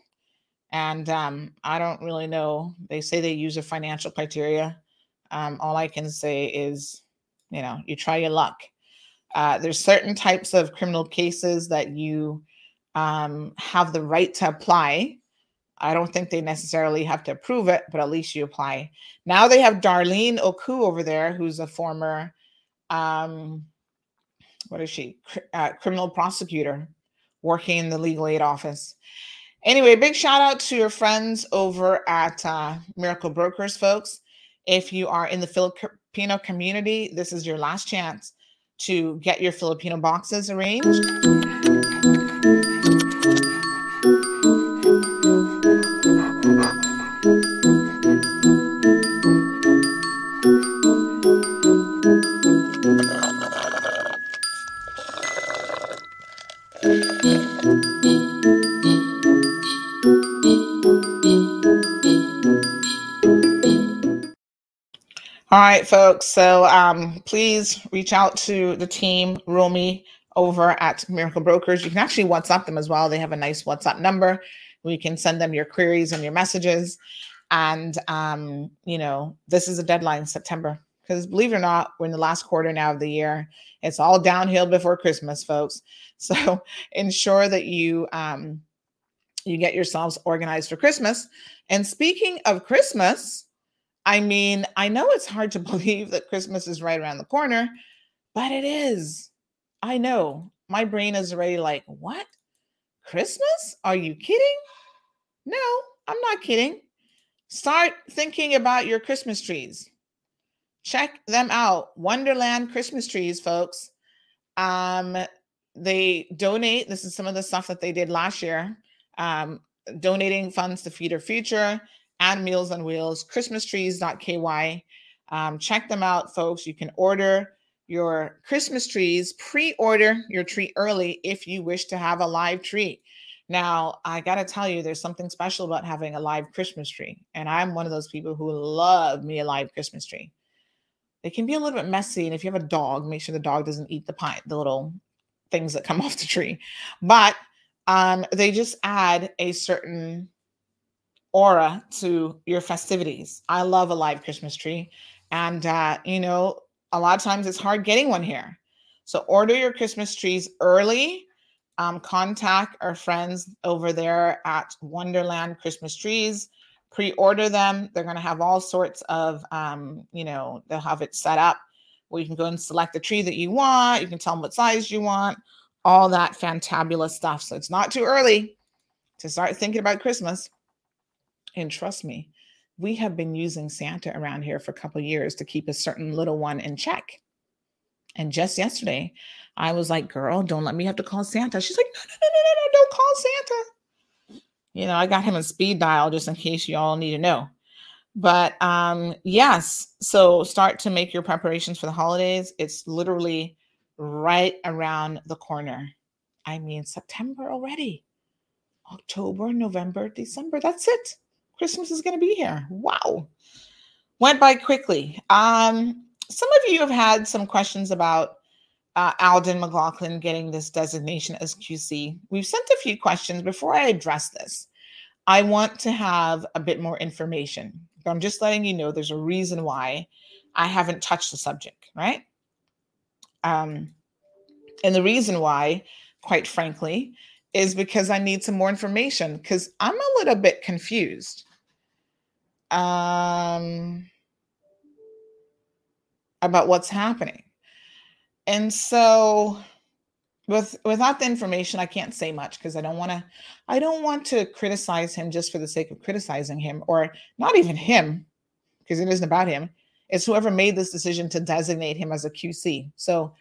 And I don't really know. They say they use a financial criteria. All I can say is, you try your luck. There's certain types of criminal cases that you have the right to apply I don't think they necessarily have to approve it, but at least you apply. Now they have Darlene Oku over there, who's a former, criminal prosecutor working in the legal aid office. Anyway, big shout out to your friends over at Miracle Brokers, folks. If you are in the Filipino community, this is your last chance to get your Filipino boxes arranged. All right, folks, so please reach out to the team, Romy, over at Miracle Brokers. You can actually WhatsApp them as well. They have a nice WhatsApp number. We can send them your queries and your messages. And, this is a deadline, September, because believe it or not, we're in the last quarter now of the year. It's all downhill before Christmas, folks. So ensure that you get yourselves organized for Christmas. And speaking of Christmas, I know it's hard to believe that Christmas is right around the corner, but it is. I know. My brain is already like, what? Christmas? Are you kidding? No, I'm not kidding. Start thinking about your Christmas trees. Check them out. Wonderland Christmas Trees, folks. They donate. This is some of the stuff that they did last year. Donating funds to Feed Our Future and Meals on Wheels, christmastrees.ky. Check them out, folks. You can order your Christmas trees, pre-order your tree early if you wish to have a live tree. Now, I got to tell you, there's something special about having a live Christmas tree. And I'm one of those people who love me a live Christmas tree. They can be a little bit messy. And if you have a dog, make sure the dog doesn't eat the little things that come off the tree. But they just add a certain aura to your festivities. I love a live Christmas tree. And, a lot of times it's hard getting one here. So order your Christmas trees early. Contact our friends over there at Wonderland Christmas Trees. Pre-order them. They're going to have all sorts of, they'll have it set up where you can go and select the tree that you want. You can tell them what size you want. All that fantabulous stuff. So it's not too early to start thinking about Christmas. And trust me, we have been using Santa around here for a couple of years to keep a certain little one in check. And just yesterday, I was like, girl, don't let me have to call Santa. She's like, no, don't call Santa. I got him a speed dial just in case you all need to know. But yes, so start to make your preparations for the holidays. It's literally right around the corner. September already. October, November, December. That's it. Christmas is going to be here. Wow. Went by quickly. Some of you have had some questions about Alden McLaughlin getting this designation as QC. We've sent a few questions. Before I address this, I want to have a bit more information. I'm just letting you know there's a reason why I haven't touched the subject, right? And the reason why, quite frankly, is because I need some more information because I'm a little bit confused. About what's happening. And so without the information, I can't say much because I don't want to criticize him just for the sake of criticizing him, or not even him, because it isn't about him. It's whoever made this decision to designate him as a QC. So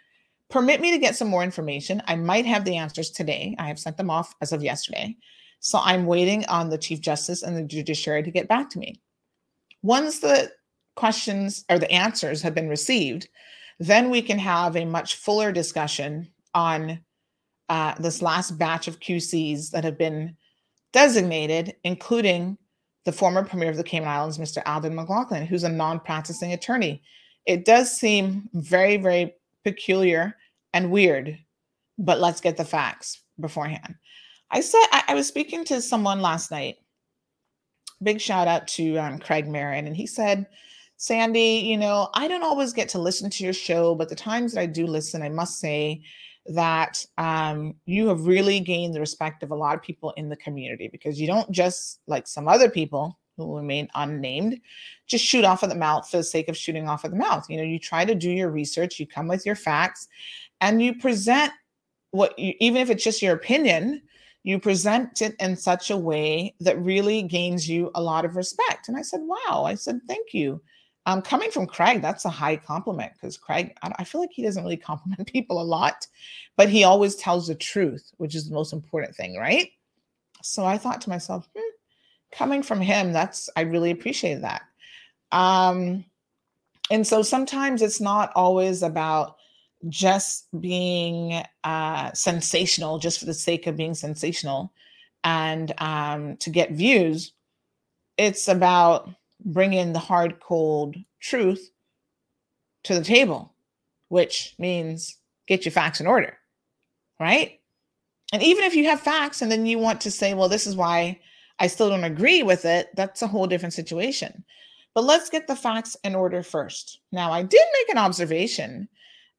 permit me to get some more information. I might have the answers today. I have sent them off as of yesterday. So I'm waiting on the Chief Justice and the judiciary to get back to me. Once the questions or the answers have been received, then we can have a much fuller discussion on this last batch of QCs that have been designated, including the former Premier of the Cayman Islands, Mr. Alden McLaughlin, who's a non-practicing attorney. It does seem very, very peculiar and weird, but let's get the facts beforehand. I was speaking to someone last night. Big shout out to Craig Marin, and he said, Sandy, I don't always get to listen to your show, but the times that I do listen, I must say that you have really gained the respect of a lot of people in the community, because you don't just, like some other people who will remain unnamed, just shoot off at the mouth for the sake of shooting off at the mouth. You know, you try to do your research, you come with your facts, and you present what you, even if it's just your opinion, you present it in such a way that really gains you a lot of respect. And I said, wow, I said, thank you. Coming from Craig, that's a high compliment, because Craig, I feel like he doesn't really compliment people a lot, but he always tells the truth, which is the most important thing, right? So I thought to myself, coming from him, that's, I really appreciate that. And so sometimes it's not always about just being sensational, just for the sake of being sensational and to get views. It's about bringing the hard, cold truth to the table, which means get your facts in order, right? And even if you have facts and then you want to say, well, this is why I still don't agree with it, that's a whole different situation. But let's get the facts in order first. Now, I did make an observation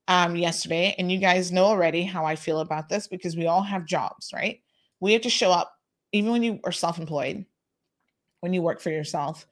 yesterday, and you guys know already how I feel about this, because we all have jobs, right? We have to show up, even when you are self-employed, when you work for yourself,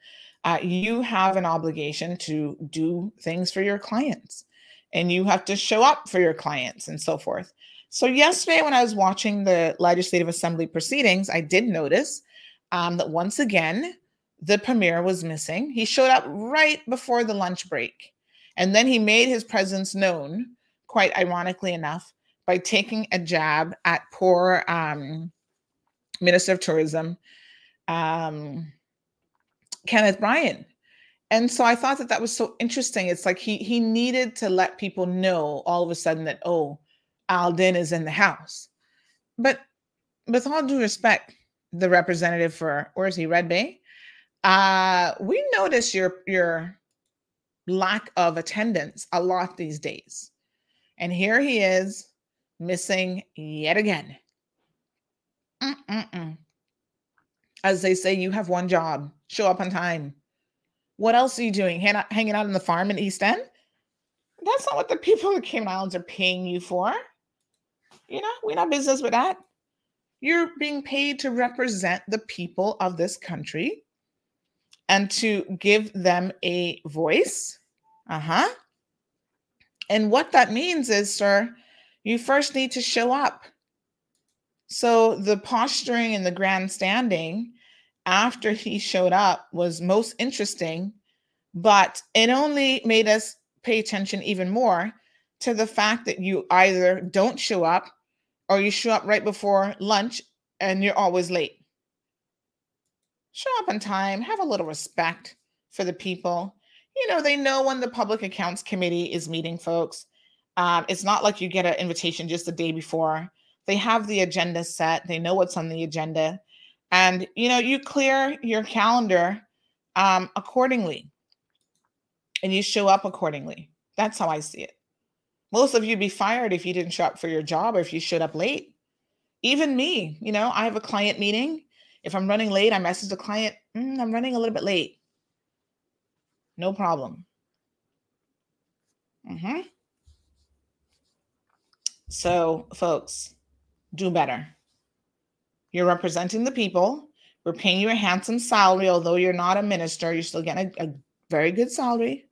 you have an obligation to do things for your clients, and you have to show up for your clients and so forth. So yesterday, when I was watching the Legislative Assembly proceedings, I did notice that once again, the premier was missing. He showed up right before the lunch break. And then he made his presence known, quite ironically enough, by taking a jab at poor Minister of Tourism, Kenneth Bryan. And so I thought that that was so interesting. It's like he needed to let people know all of a sudden that, oh, Alden is in the house. But with all due respect, the representative for, where is he, Red Bay? We notice your lack of attendance a lot these days. And here he is missing yet again. As they say, you have one job, show up on time. What else are you doing? Hanging out on the farm in East End? That's not what the people of the Cayman Islands are paying you for. You know, we're not business with that. You're being paid to represent the people of this country and to give them a voice. And what that means is, sir, you first need to show up. So the posturing and the grandstanding after he showed up was most interesting, but it only made us pay attention even more to the fact that you either don't show up or you show up right before lunch and you're always late. Show up on time, have a little respect for the people. You know, they know when the Public Accounts Committee is meeting, folks. It's not like you get an invitation just the day before. They have the agenda set. They know what's on the agenda. And, you know, you clear your calendar accordingly. And you show up accordingly. That's how I see it. Most of you would be fired if you didn't show up for your job or if you showed up late. Even me, you know, I have a client meeting. If I'm running late, I message the client, I'm running a little bit late. No problem. So, folks, do better. You're representing the people. We're paying you a handsome salary. Although you're not a minister, you're still getting a very good salary.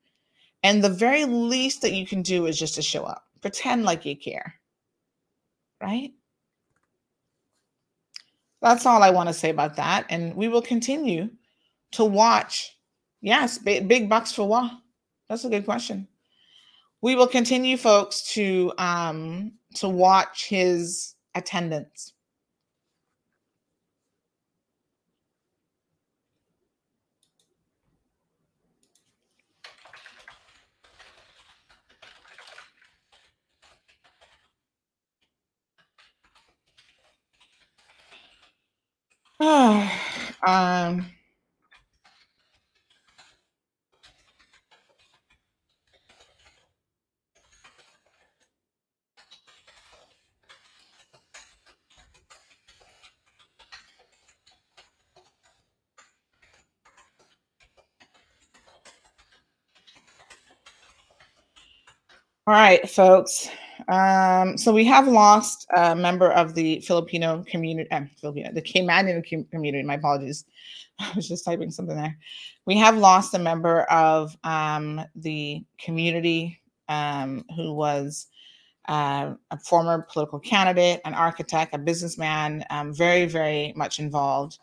And the very least that you can do is just to show up. Pretend like you care. Right? That's all I want to say about that. And we will continue to watch. Yes, big bucks for what? That's a good question. We will continue, folks, to watch his attendance. All right, folks. So we have lost a member of the Filipino community, the Caymanian community. My apologies. I was just typing something there. We have lost a member of the community who was a former political candidate, an architect, a businessman, very, very much involved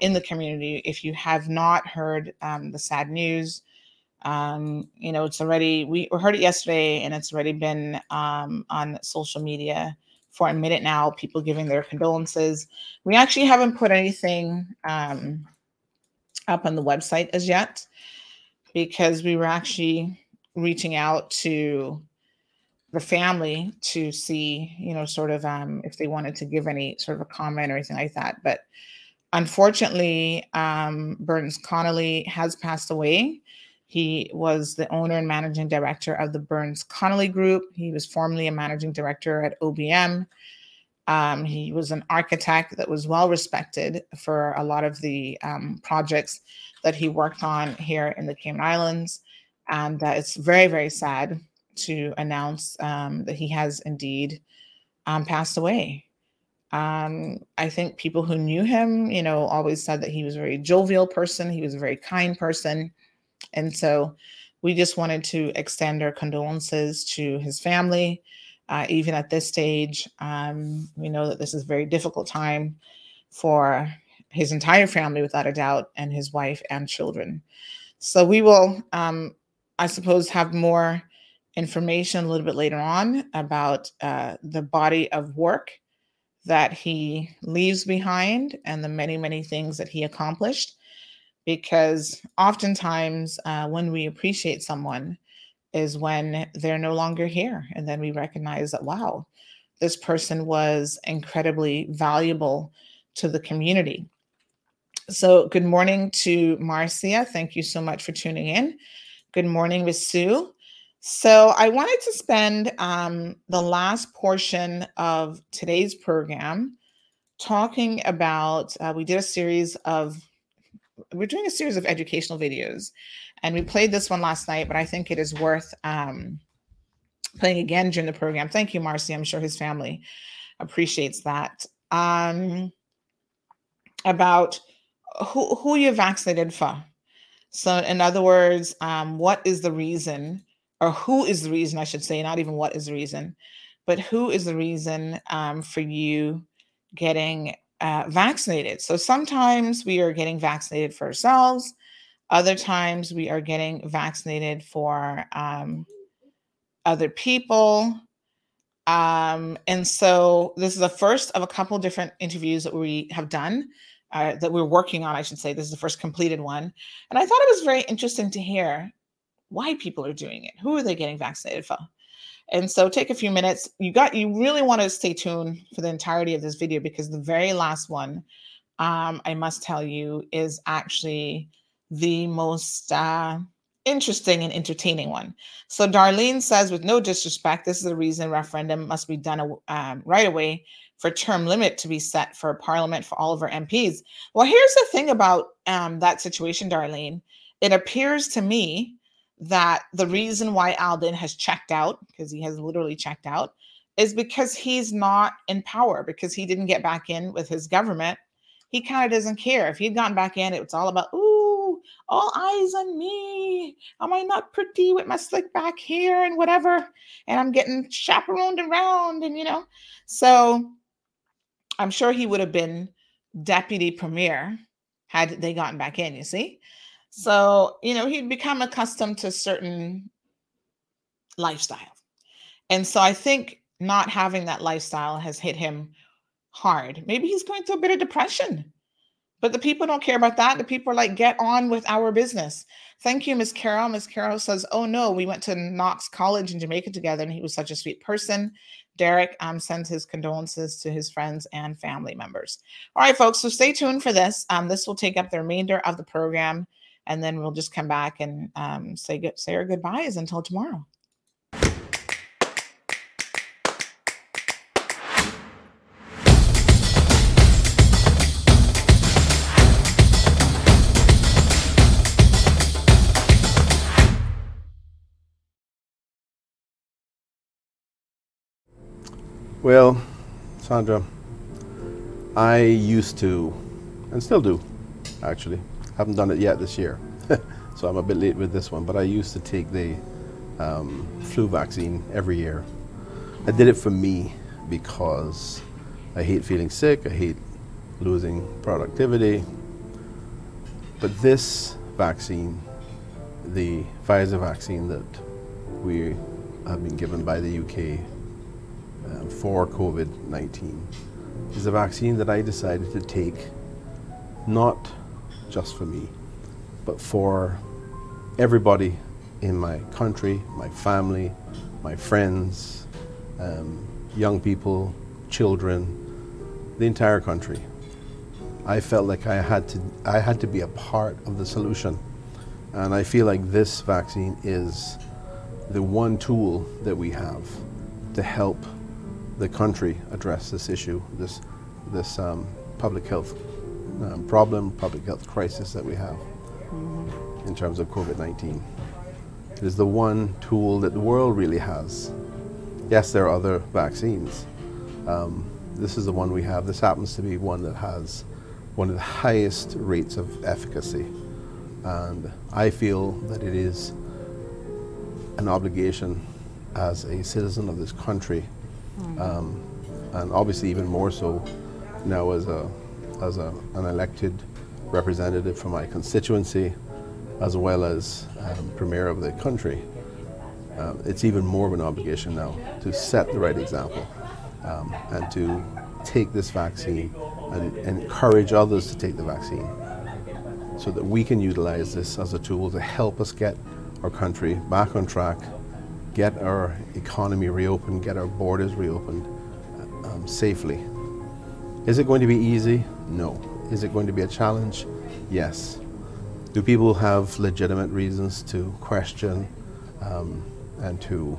in the community. If you have not heard the sad news, you know, it's already, we heard it yesterday and it's already been on social media for a minute now, people giving their condolences. We actually haven't put anything up on the website as yet because we were actually reaching out to the family to see, you know, sort of if they wanted to give any sort of a comment or anything like that. But unfortunately, Burns Connolly has passed away. He was the owner and managing director of the Burns Connolly Group. He was formerly a managing director at OBM. He was an architect that was well respected for a lot of the projects that he worked on here in the Cayman Islands. And it's very, very sad to announce that he has indeed passed away. I think people who knew him, you know, always said that he was a very jovial person. He was a very kind person. And so we just wanted to extend our condolences to his family, even at this stage. We know that this is a very difficult time for his entire family, without a doubt, and his wife and children. So we will, I suppose, have more information a little bit later on about the body of work that he leaves behind and the many, many things that he accomplished. Because oftentimes when we appreciate someone is when they're no longer here. And then we recognize that, wow, this person was incredibly valuable to the community. So good morning to Marcia. Thank you so much for tuning in. Good morning, Miss Sue. So I wanted to spend the last portion of today's program talking about, we did a series of educational videos, and we played this one last night, but I think it is worth playing again during the program. Thank you, Marcy. I'm sure his family appreciates that. About who you're vaccinated for. So in other words, what is the reason, or who is the reason, I should say, not even what is the reason, but who is the reason for you getting vaccinated. So sometimes we are getting vaccinated for ourselves. Other times we are getting vaccinated for other people. And so this is the first of a couple different interviews that we have done, that we're working on, I should say. This is the first completed one. And I thought it was very interesting to hear why people are doing it. Who are they getting vaccinated for? And so take a few minutes. You really want to stay tuned for the entirety of this video, because the very last one, I must tell you, is actually the most interesting and entertaining one. So Darlene says, with no disrespect, this is the reason referendum must be done right away for term limit to be set for parliament for all of our MPs. Well, here's the thing about that situation, Darlene. It appears to me that the reason why Alden has checked out, because he has literally checked out, is because he's not in power, because he didn't get back in with his government. He kind of doesn't care. If he'd gotten back in, it was all about, ooh, all eyes on me. Am I not pretty with my slick back hair and whatever? And I'm getting chaperoned around and, you know. So I'm sure he would have been deputy premier had they gotten back in, you see. So, you know, he'd become accustomed to certain lifestyle. And so I think not having that lifestyle has hit him hard. Maybe he's going through a bit of depression, but the people don't care about that. The people are like, get on with our business. Thank you, Miss Carol. Miss Carol says, oh no, we went to Knox College in Jamaica together and he was such a sweet person. Derek sends his condolences to his friends and family members. All right, folks, so stay tuned for this. This will take up the remainder of the program. And then we'll just come back and say our goodbyes until tomorrow. Well, Sandra, I used to, and still do, actually. Haven't done it yet this year, so I'm a bit late with this one, but I used to take the flu vaccine every year. I did it for me because I hate feeling sick, I hate losing productivity. But this vaccine, the Pfizer vaccine that we have been given by the UK for COVID-19, is a vaccine that I decided to take not just for me, but for everybody in my country, my family, my friends, young people, children, the entire country. I felt like I had to be a part of the solution. And I feel like this vaccine is the one tool that we have to help the country address this issue, this public health problem, public health crisis that we have in terms of COVID-19. It is the one tool that the world really has. Yes, there are other vaccines. This is the one we have. This happens to be one that has one of the highest rates of efficacy. And I feel that it is an obligation as a citizen of this country, and obviously even more so now as an elected representative for my constituency, as well as premier of the country. It's even more of an obligation now to set the right example and to take this vaccine and encourage others to take the vaccine so that we can utilize this as a tool to help us get our country back on track, get our economy reopened, get our borders reopened safely. Is it going to be easy? No. Is it going to be a challenge? Yes. Do people have legitimate reasons to question and to,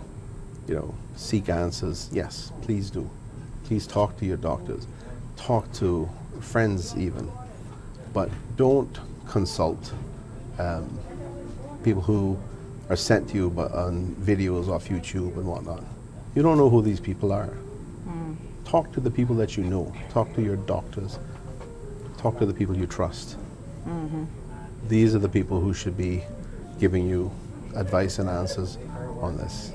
seek answers? Yes, please do. Please talk to your doctors. Talk to friends even, but don't consult people who are sent to you on videos off YouTube and whatnot. You don't know who these people are. Talk to the people that you know. Talk to your doctors. Talk to the people you trust. Mm-hmm. These are the people who should be giving you advice and answers on this.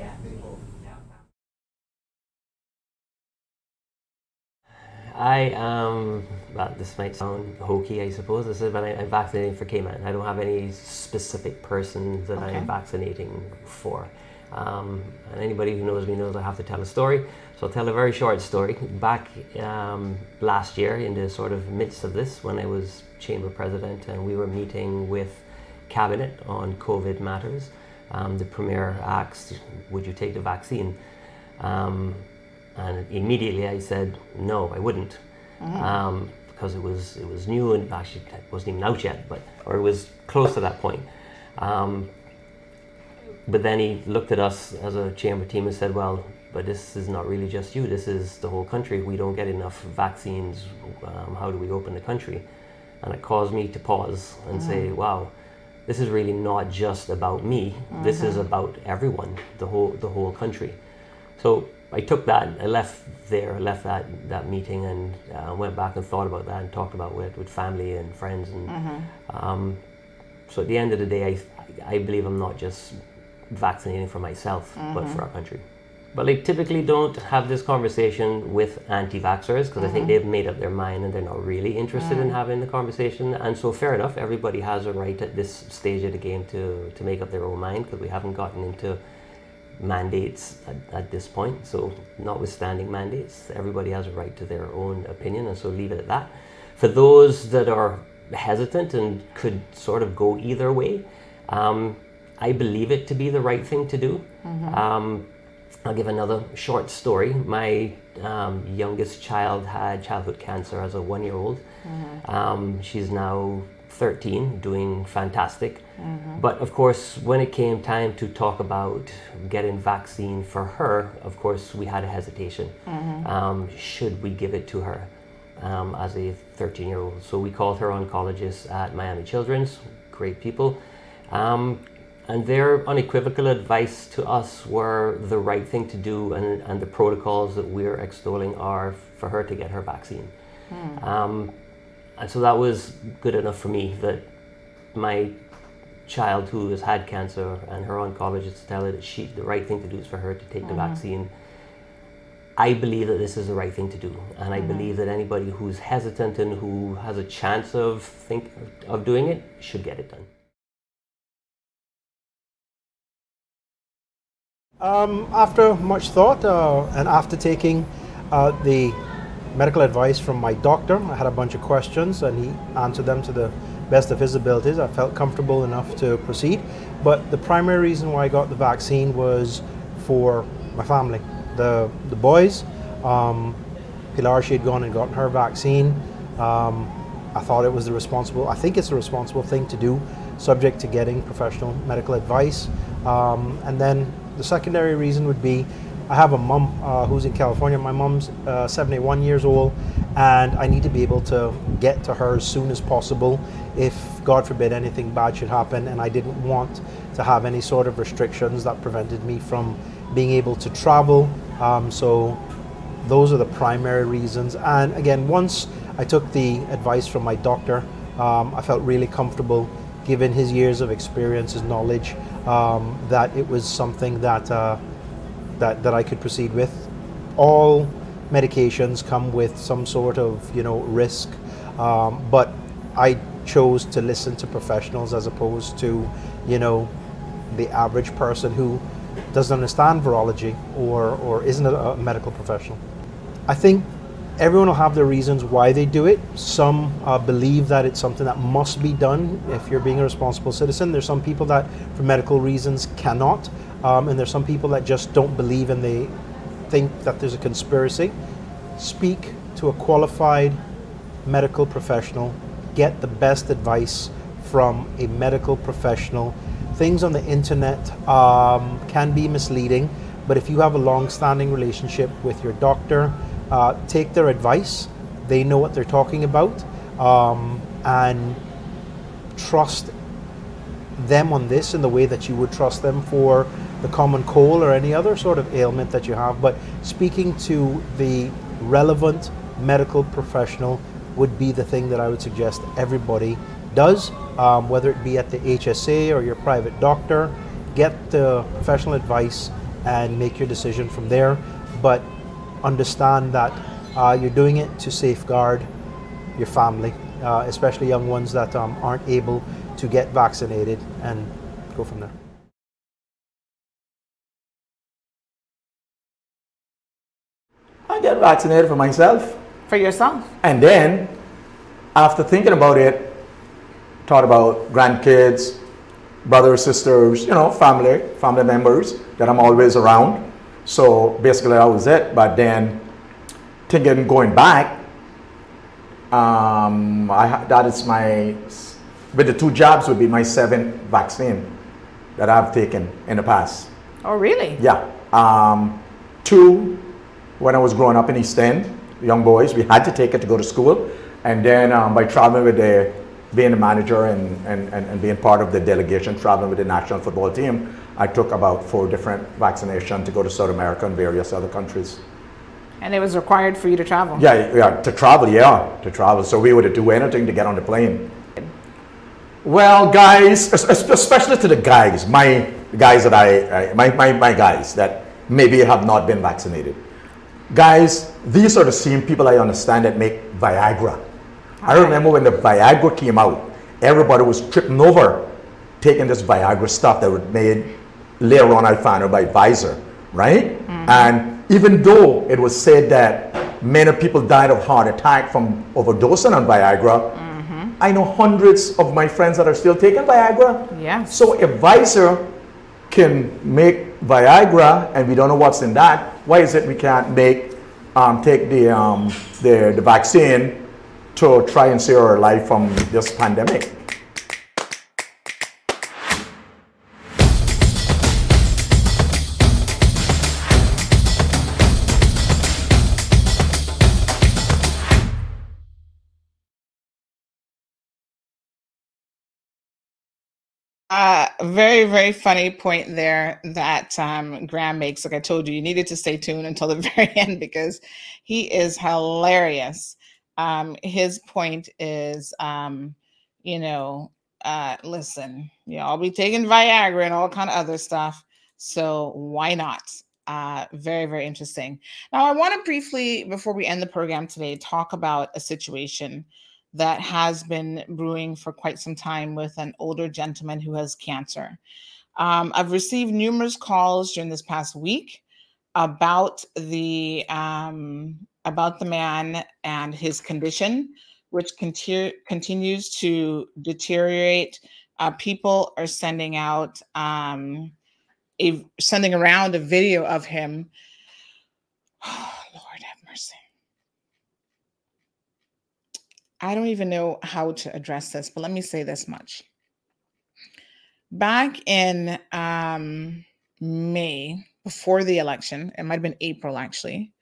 I am, well, this might sound hokey, I suppose. This is when I'm vaccinating for Cayman. I don't have any specific person that I'm vaccinating for. And anybody who knows me knows I have to tell a story. So I'll tell a very short story. Back last year, in the sort of midst of this, when I was chamber president and we were meeting with cabinet on COVID matters, the premier asked, would you take the vaccine? And immediately I said, no, I wouldn't. Because it was new and actually it wasn't even out yet, or it was close to that point. But then he looked at us as a chamber team and said, well, but this is not really just you, this is the whole country. We don't get enough vaccines. How do we open the country? And it caused me to pause and say, wow, this is really not just about me. This is about everyone, the whole country. So I took that, I left that meeting and went back and thought about that and talked about it with family and friends. And so at the end of the day, I believe I'm not just vaccinating for myself, but for our country. But I typically don't have this conversation with anti-vaxxers because I think they've made up their mind and they're not really interested in having the conversation. And so fair enough, everybody has a right at this stage of the game to make up their own mind because we haven't gotten into mandates at this point. So notwithstanding mandates, everybody has a right to their own opinion, and so leave it at that. For those that are hesitant and could sort of go either way, I believe it to be the right thing to do. I'll give another short story. My youngest child had childhood cancer as a 1-year-old. She's now 13, doing fantastic. But of course, when it came time to talk about getting vaccine for her, of course, we had a hesitation. Should we give it to her as a 13-year-old? So we called her oncologist at Miami Children's, great people. And their unequivocal advice to us were the right thing to do, and the protocols that we're extolling are for her to get her vaccine. Mm. And so that was good enough for me, that my child who has had cancer and her oncologist tell her that the right thing to do is for her to take the vaccine. I believe that this is the right thing to do, and I believe that anybody who's hesitant and who has a chance of doing it should get it done. After much thought and after taking the medical advice from my doctor, I had a bunch of questions and he answered them to the best of his abilities. I felt comfortable enough to proceed, but the primary reason why I got the vaccine was for my family, the boys. Pilar, she had gone and gotten her vaccine. I thought it was I think it's the responsible thing to do, subject to getting professional medical advice. And then the secondary reason would be, I have a mum who's in California. My mum's 71 years old, and I need to be able to get to her as soon as possible if, God forbid, anything bad should happen. And I didn't want to have any sort of restrictions that prevented me from being able to travel. So those are the primary reasons. And again, once I took the advice from my doctor, I felt really comfortable, given his years of experience, his knowledge, that it was something that that I could proceed with. All medications come with some sort of risk, but I chose to listen to professionals as opposed to the average person who doesn't understand virology or isn't a medical professional. I think everyone will have their reasons why they do it. Some believe that it's something that must be done if you're being a responsible citizen. There's some people that, for medical reasons, cannot. And there's some people that just don't believe and they think that there's a conspiracy. Speak to a qualified medical professional. Get the best advice from a medical professional. Things on the internet can be misleading, but if you have a long-standing relationship with your doctor, take their advice. They know what they're talking about, and trust them on this in the way that you would trust them for the common cold or any other sort of ailment that you have. But speaking to the relevant medical professional would be the thing that I would suggest everybody does, whether it be at the HSA or your private doctor. Get the professional advice and make your decision from there. But understand that you're doing it to safeguard your family, especially young ones that aren't able to get vaccinated, and go from there. I got vaccinated for myself. For yourself? And then, after thinking about it, thought about grandkids, brothers, sisters, family members that I'm always around. So basically that was it. But then thinking going back, with the two jabs would be my 7th vaccine that I've taken in the past. Oh really? Yeah. 2 when I was growing up in East End, young boys, we had to take it to go to school. And then by traveling with being a manager and being part of the delegation traveling with the national football team, I took about 4 different vaccinations to go to South America and various other countries. And it was required for you to travel? Yeah, to travel. So we would do anything to get on the plane. Well, guys, especially to the guys, my guys that maybe have not been vaccinated. Guys, these are the same people I understand that make Viagra. I remember when the Viagra came out, everybody was tripping over taking this Viagra stuff that was made later on, I found out, by Pfizer, right? Mm-hmm. And even though it was said that many people died of heart attack from overdosing on Viagra, mm-hmm. I know hundreds of my friends that are still taking Viagra. Yes. So if Pfizer can make Viagra and we don't know what's in that, why is it we can't take the vaccine to try and save our life from this pandemic? Very, very funny point there that Graham makes. Like I told you, you needed to stay tuned until the very end because he is hilarious. His point is, listen, you all be taking Viagra and all kind of other stuff. So why not? Very, very interesting. Now, I want to briefly, before we end the program today, talk about a situation that has been brewing for quite some time with an older gentleman who has cancer. I've received numerous calls during this past week about the man and his condition, which continues to deteriorate. People are sending around a video of him. Oh, Lord have mercy. I don't even know how to address this, but let me say this much. Back in May, before the election, it might have been April actually,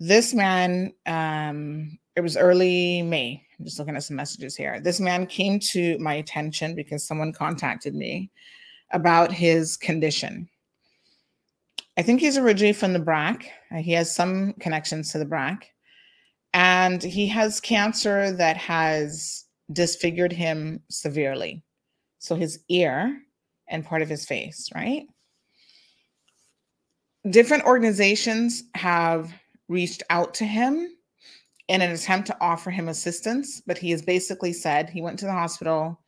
this man, it was early May, I'm just looking at some messages here. This man came to my attention because someone contacted me about his condition. I think he's originally from the BRAC. He has some connections to the BRAC. And he has cancer that has disfigured him severely. So his ear and part of his face, right? Different organizations have reached out to him in an attempt to offer him assistance, but he has basically said he went to the hospital.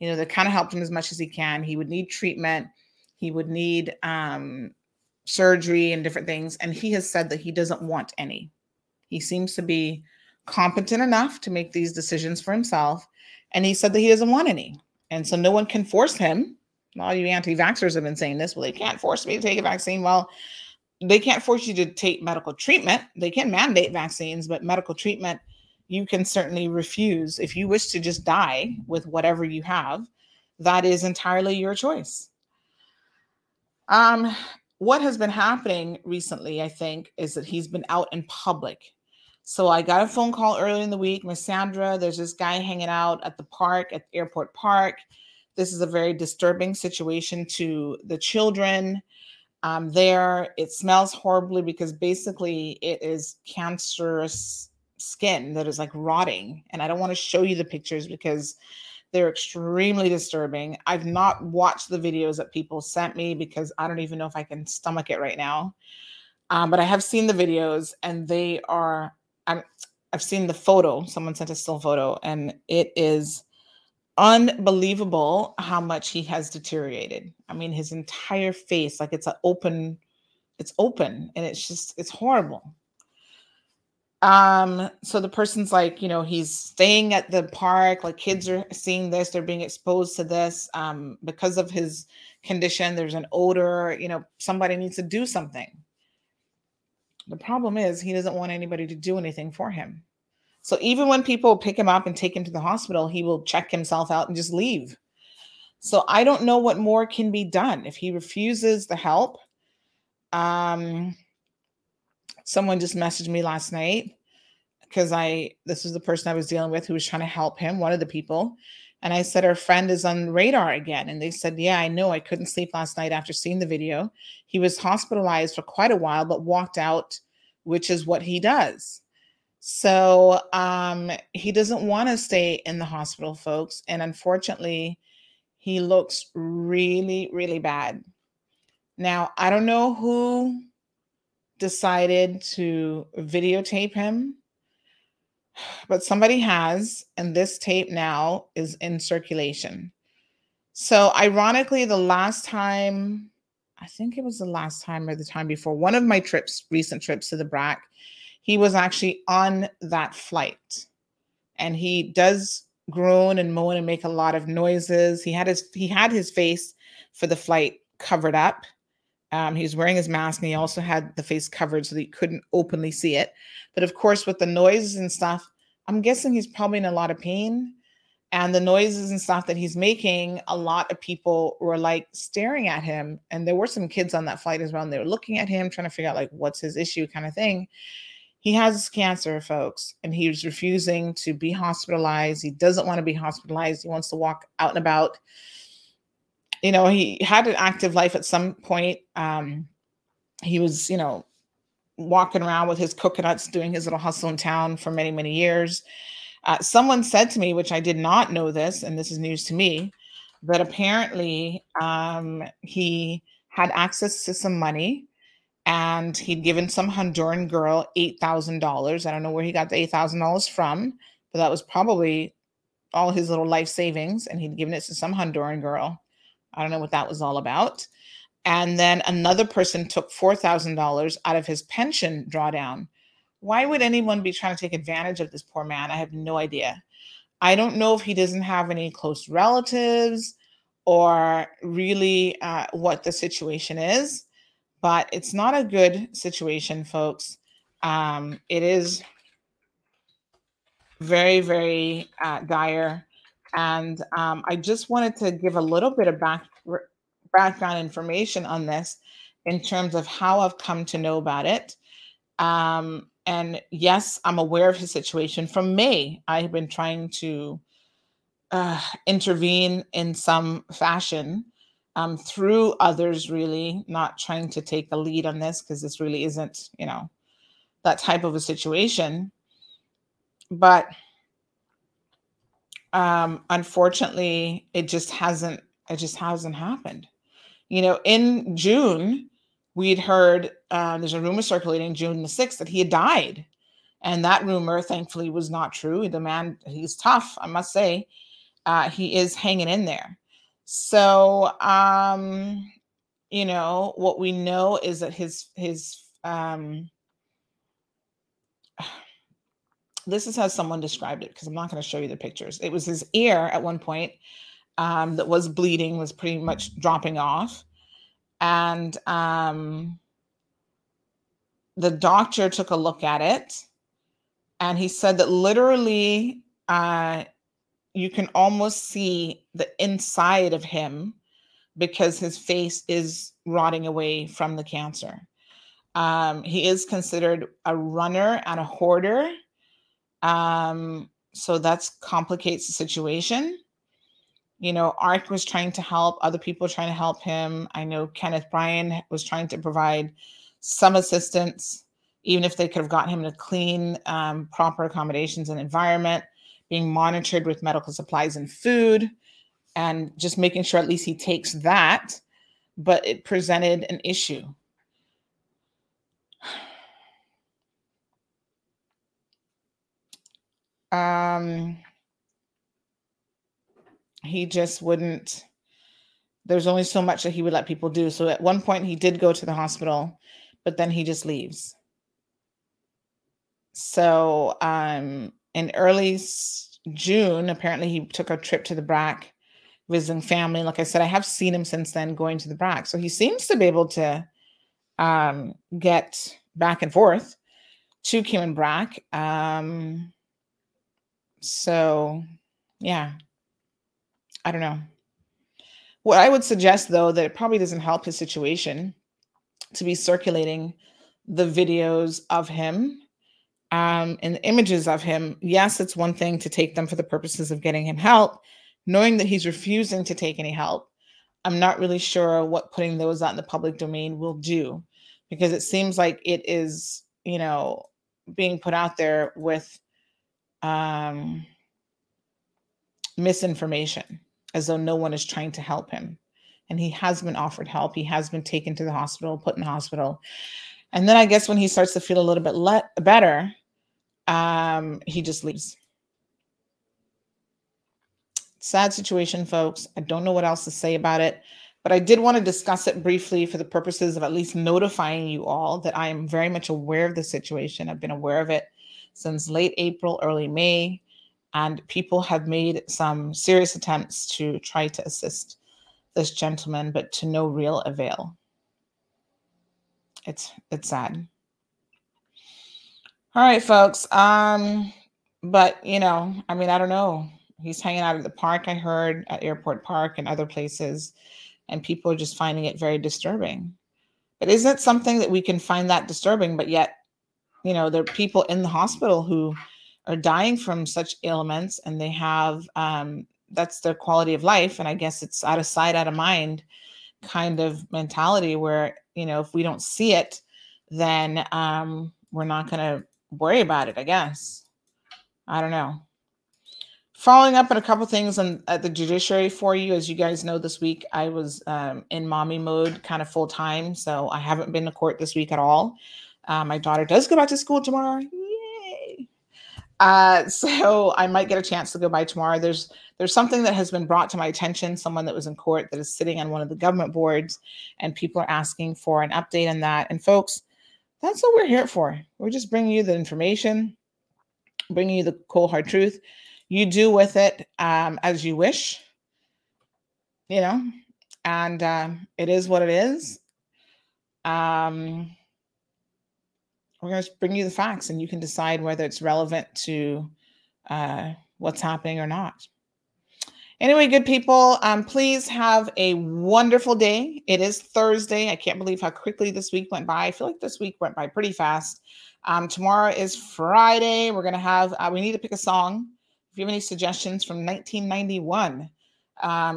They kind of helped him as much as he can. He would need treatment. He would need surgery and different things. And he has said that he doesn't want any. He seems to be competent enough to make these decisions for himself. And he said that he doesn't want any. And so no one can force him. All you anti-vaxxers have been saying this. Well, they can't force me to take a vaccine. Well, they can't force you to take medical treatment. They can mandate vaccines, but medical treatment, you can certainly refuse. If you wish to just die with whatever you have, that is entirely your choice. What has been happening recently, I think, is that he's been out in public. So I got a phone call earlier in the week. Miss Sandra, there's this guy hanging out at the park, at Airport Park. This is a very disturbing situation to the children there. It smells horribly because basically it is cancerous skin that is like rotting. And I don't want to show you the pictures because they're extremely disturbing. I've not watched the videos that people sent me because I don't even know if I can stomach it right now. But I have seen the videos and they are, I've seen the photo. Someone sent a still photo and it is unbelievable how much he has deteriorated. I mean, his entire face, like it's open and it's horrible. So the person's like, he's staying at the park, like kids are seeing this, they're being exposed to this, because of his condition, there's an odor, somebody needs to do something. The problem is he doesn't want anybody to do anything for him. So even when people pick him up and take him to the hospital, he will check himself out and just leave. So I don't know what more can be done. If he refuses the help, someone just messaged me last night because this was the person I was dealing with who was trying to help him, one of the people. And I said, our friend is on radar again. And they said, yeah, I know. I couldn't sleep last night after seeing the video. He was hospitalized for quite a while, but walked out, which is what he does. So he doesn't want to stay in the hospital, folks. And unfortunately, he looks really, really bad. Now, I don't know who decided to videotape him, but somebody has, and this tape now is in circulation. So ironically, the time before one of my recent trips to the BRAC, he was actually on that flight, and he does groan and moan and make a lot of noises. He had his face for the flight covered up. He was wearing his mask and he also had the face covered so that he couldn't openly see it. But of course, with the noises and stuff, I'm guessing he's probably in a lot of pain. And the noises and stuff that he's making, a lot of people were like staring at him. And there were some kids on that flight as well. And they were looking at him, trying to figure out like, what's his issue kind of thing. He has cancer, folks. And he was refusing to be hospitalized. He doesn't want to be hospitalized. He wants to walk out and about. you know, he had an active life at some point. He was, you know, walking around with his coconuts, doing his little hustle in town for many, many years. Someone said to me, which I did not know this, and this is news to me, but apparently he had access to some money and he'd given some Honduran girl $8,000. I don't know where he got the $8,000 from, but that was probably all his little life savings. And he'd given it to some Honduran girl. I don't know what that was all about. And then another person took $4,000 out of his pension drawdown. Why would anyone be trying to take advantage of this poor man? I have no idea. I don't know if he doesn't have any close relatives or really what the situation is, but it's not a good situation, folks. It is very, very dire. And I just wanted to give a little bit of background information on this in terms of how I've come to know about it. And yes, I'm aware of his situation. From May, I have been trying to intervene in some fashion through others, really, not trying to take the lead on this because this really isn't, you know, that type of a situation. But unfortunately, it just hasn't happened. You know, in June, we'd heard there's a rumor circulating June the 6th that he had died. And that rumor, thankfully, was not true. The man, he's tough, I must say. He is hanging in there. So, you know, what we know is that his this is how someone described it, because I'm not going to show you the pictures. It was his ear at one point that was bleeding, was pretty much dropping off. And the doctor took a look at it, and he said that literally you can almost see the inside of him because his face is rotting away from the cancer. He is considered a runner and a hoarder. So that complicates the situation. You know, Ark was trying to help, other people trying to help him. I know Kenneth Bryan was trying to provide some assistance, even if they could have gotten him to clean, proper accommodations and environment, being monitored with medical supplies and food, and just making sure at least he takes that. But it presented an issue. He just wouldn't, there's only so much that he would let people do. So at one point he did go to the hospital, but then he just leaves. So in early June, apparently he took a trip to the BRAC, visiting family. Like I said, I have seen him since then going to the BRAC. So he seems to be able to get back and forth to Cayman BRAC. So, yeah. I don't know. What I would suggest, though, that it probably doesn't help his situation to be circulating the videos of him and the images of him. Yes, it's one thing to take them for the purposes of getting him help, knowing that he's refusing to take any help. I'm not really sure what putting those out in the public domain will do, because it seems like it is, you know, being put out there with misinformation, as though no one is trying to help him. And he has been offered help. He has been taken to the hospital, put in the hospital. And then I guess when he starts to feel a little bit better, he just leaves. Sad situation, folks. I don't know what else to say about it, but I did want to discuss it briefly for the purposes of at least notifying you all that I am very much aware of the situation. I've been aware of it since late April, early May. And people have made some serious attempts to try to assist this gentleman, but to no real avail. It's sad. All right, folks. But, you know, I mean, I don't know. He's hanging out at the park, I heard, at Airport Park and other places. And people are just finding it very disturbing. But isn't it something that we can find that disturbing? But yet, you know, there are people in the hospital who are dying from such ailments, and they have that's their quality of life. And I guess it's out of sight, out of mind kind of mentality where, you know, if we don't see it, then we're not going to worry about it, I guess. I don't know. Following up on a couple things on at the judiciary for you, as you guys know, this week I was in mommy mode kind of full time. So I haven't been to court this week at all. My daughter does go back to school tomorrow. Yay! So I might get a chance to go by tomorrow. There's something that has been brought to my attention, someone that was in court that is sitting on one of the government boards, and people are asking for an update on that. And folks, that's what we're here for. We're just bringing you the information, bringing you the cold hard truth. You do with it as you wish, you know, and it is what it is. We're going to bring you the facts and you can decide whether it's relevant to what's happening or not. Anyway, good people, please have a wonderful day. It is Thursday. I can't believe how quickly this week went by. I feel like this week went by pretty fast. Tomorrow is Friday. We're going to have, we need to pick a song. If you have any suggestions from 1991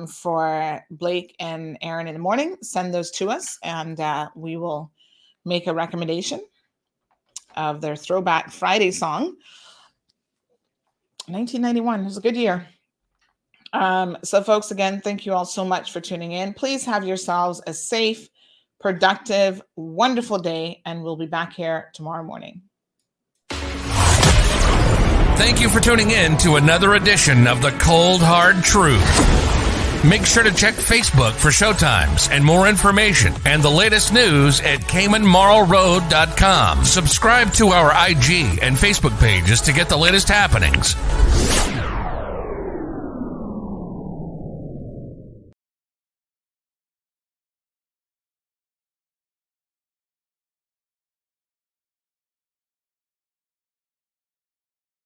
for Blake and Aaron in the morning, send those to us and we will make a recommendation of their Throwback Friday song. 1991 was a good year. So folks, again, thank you all so much for tuning in. Please have yourselves a safe, productive, wonderful day, and we'll be back here tomorrow morning. Thank you for tuning in to another edition of The Cold Hard Truth. Make sure to check Facebook for showtimes and more information and the latest news at CaymanMarlRoad.com. Subscribe to our IG and Facebook pages to get the latest happenings.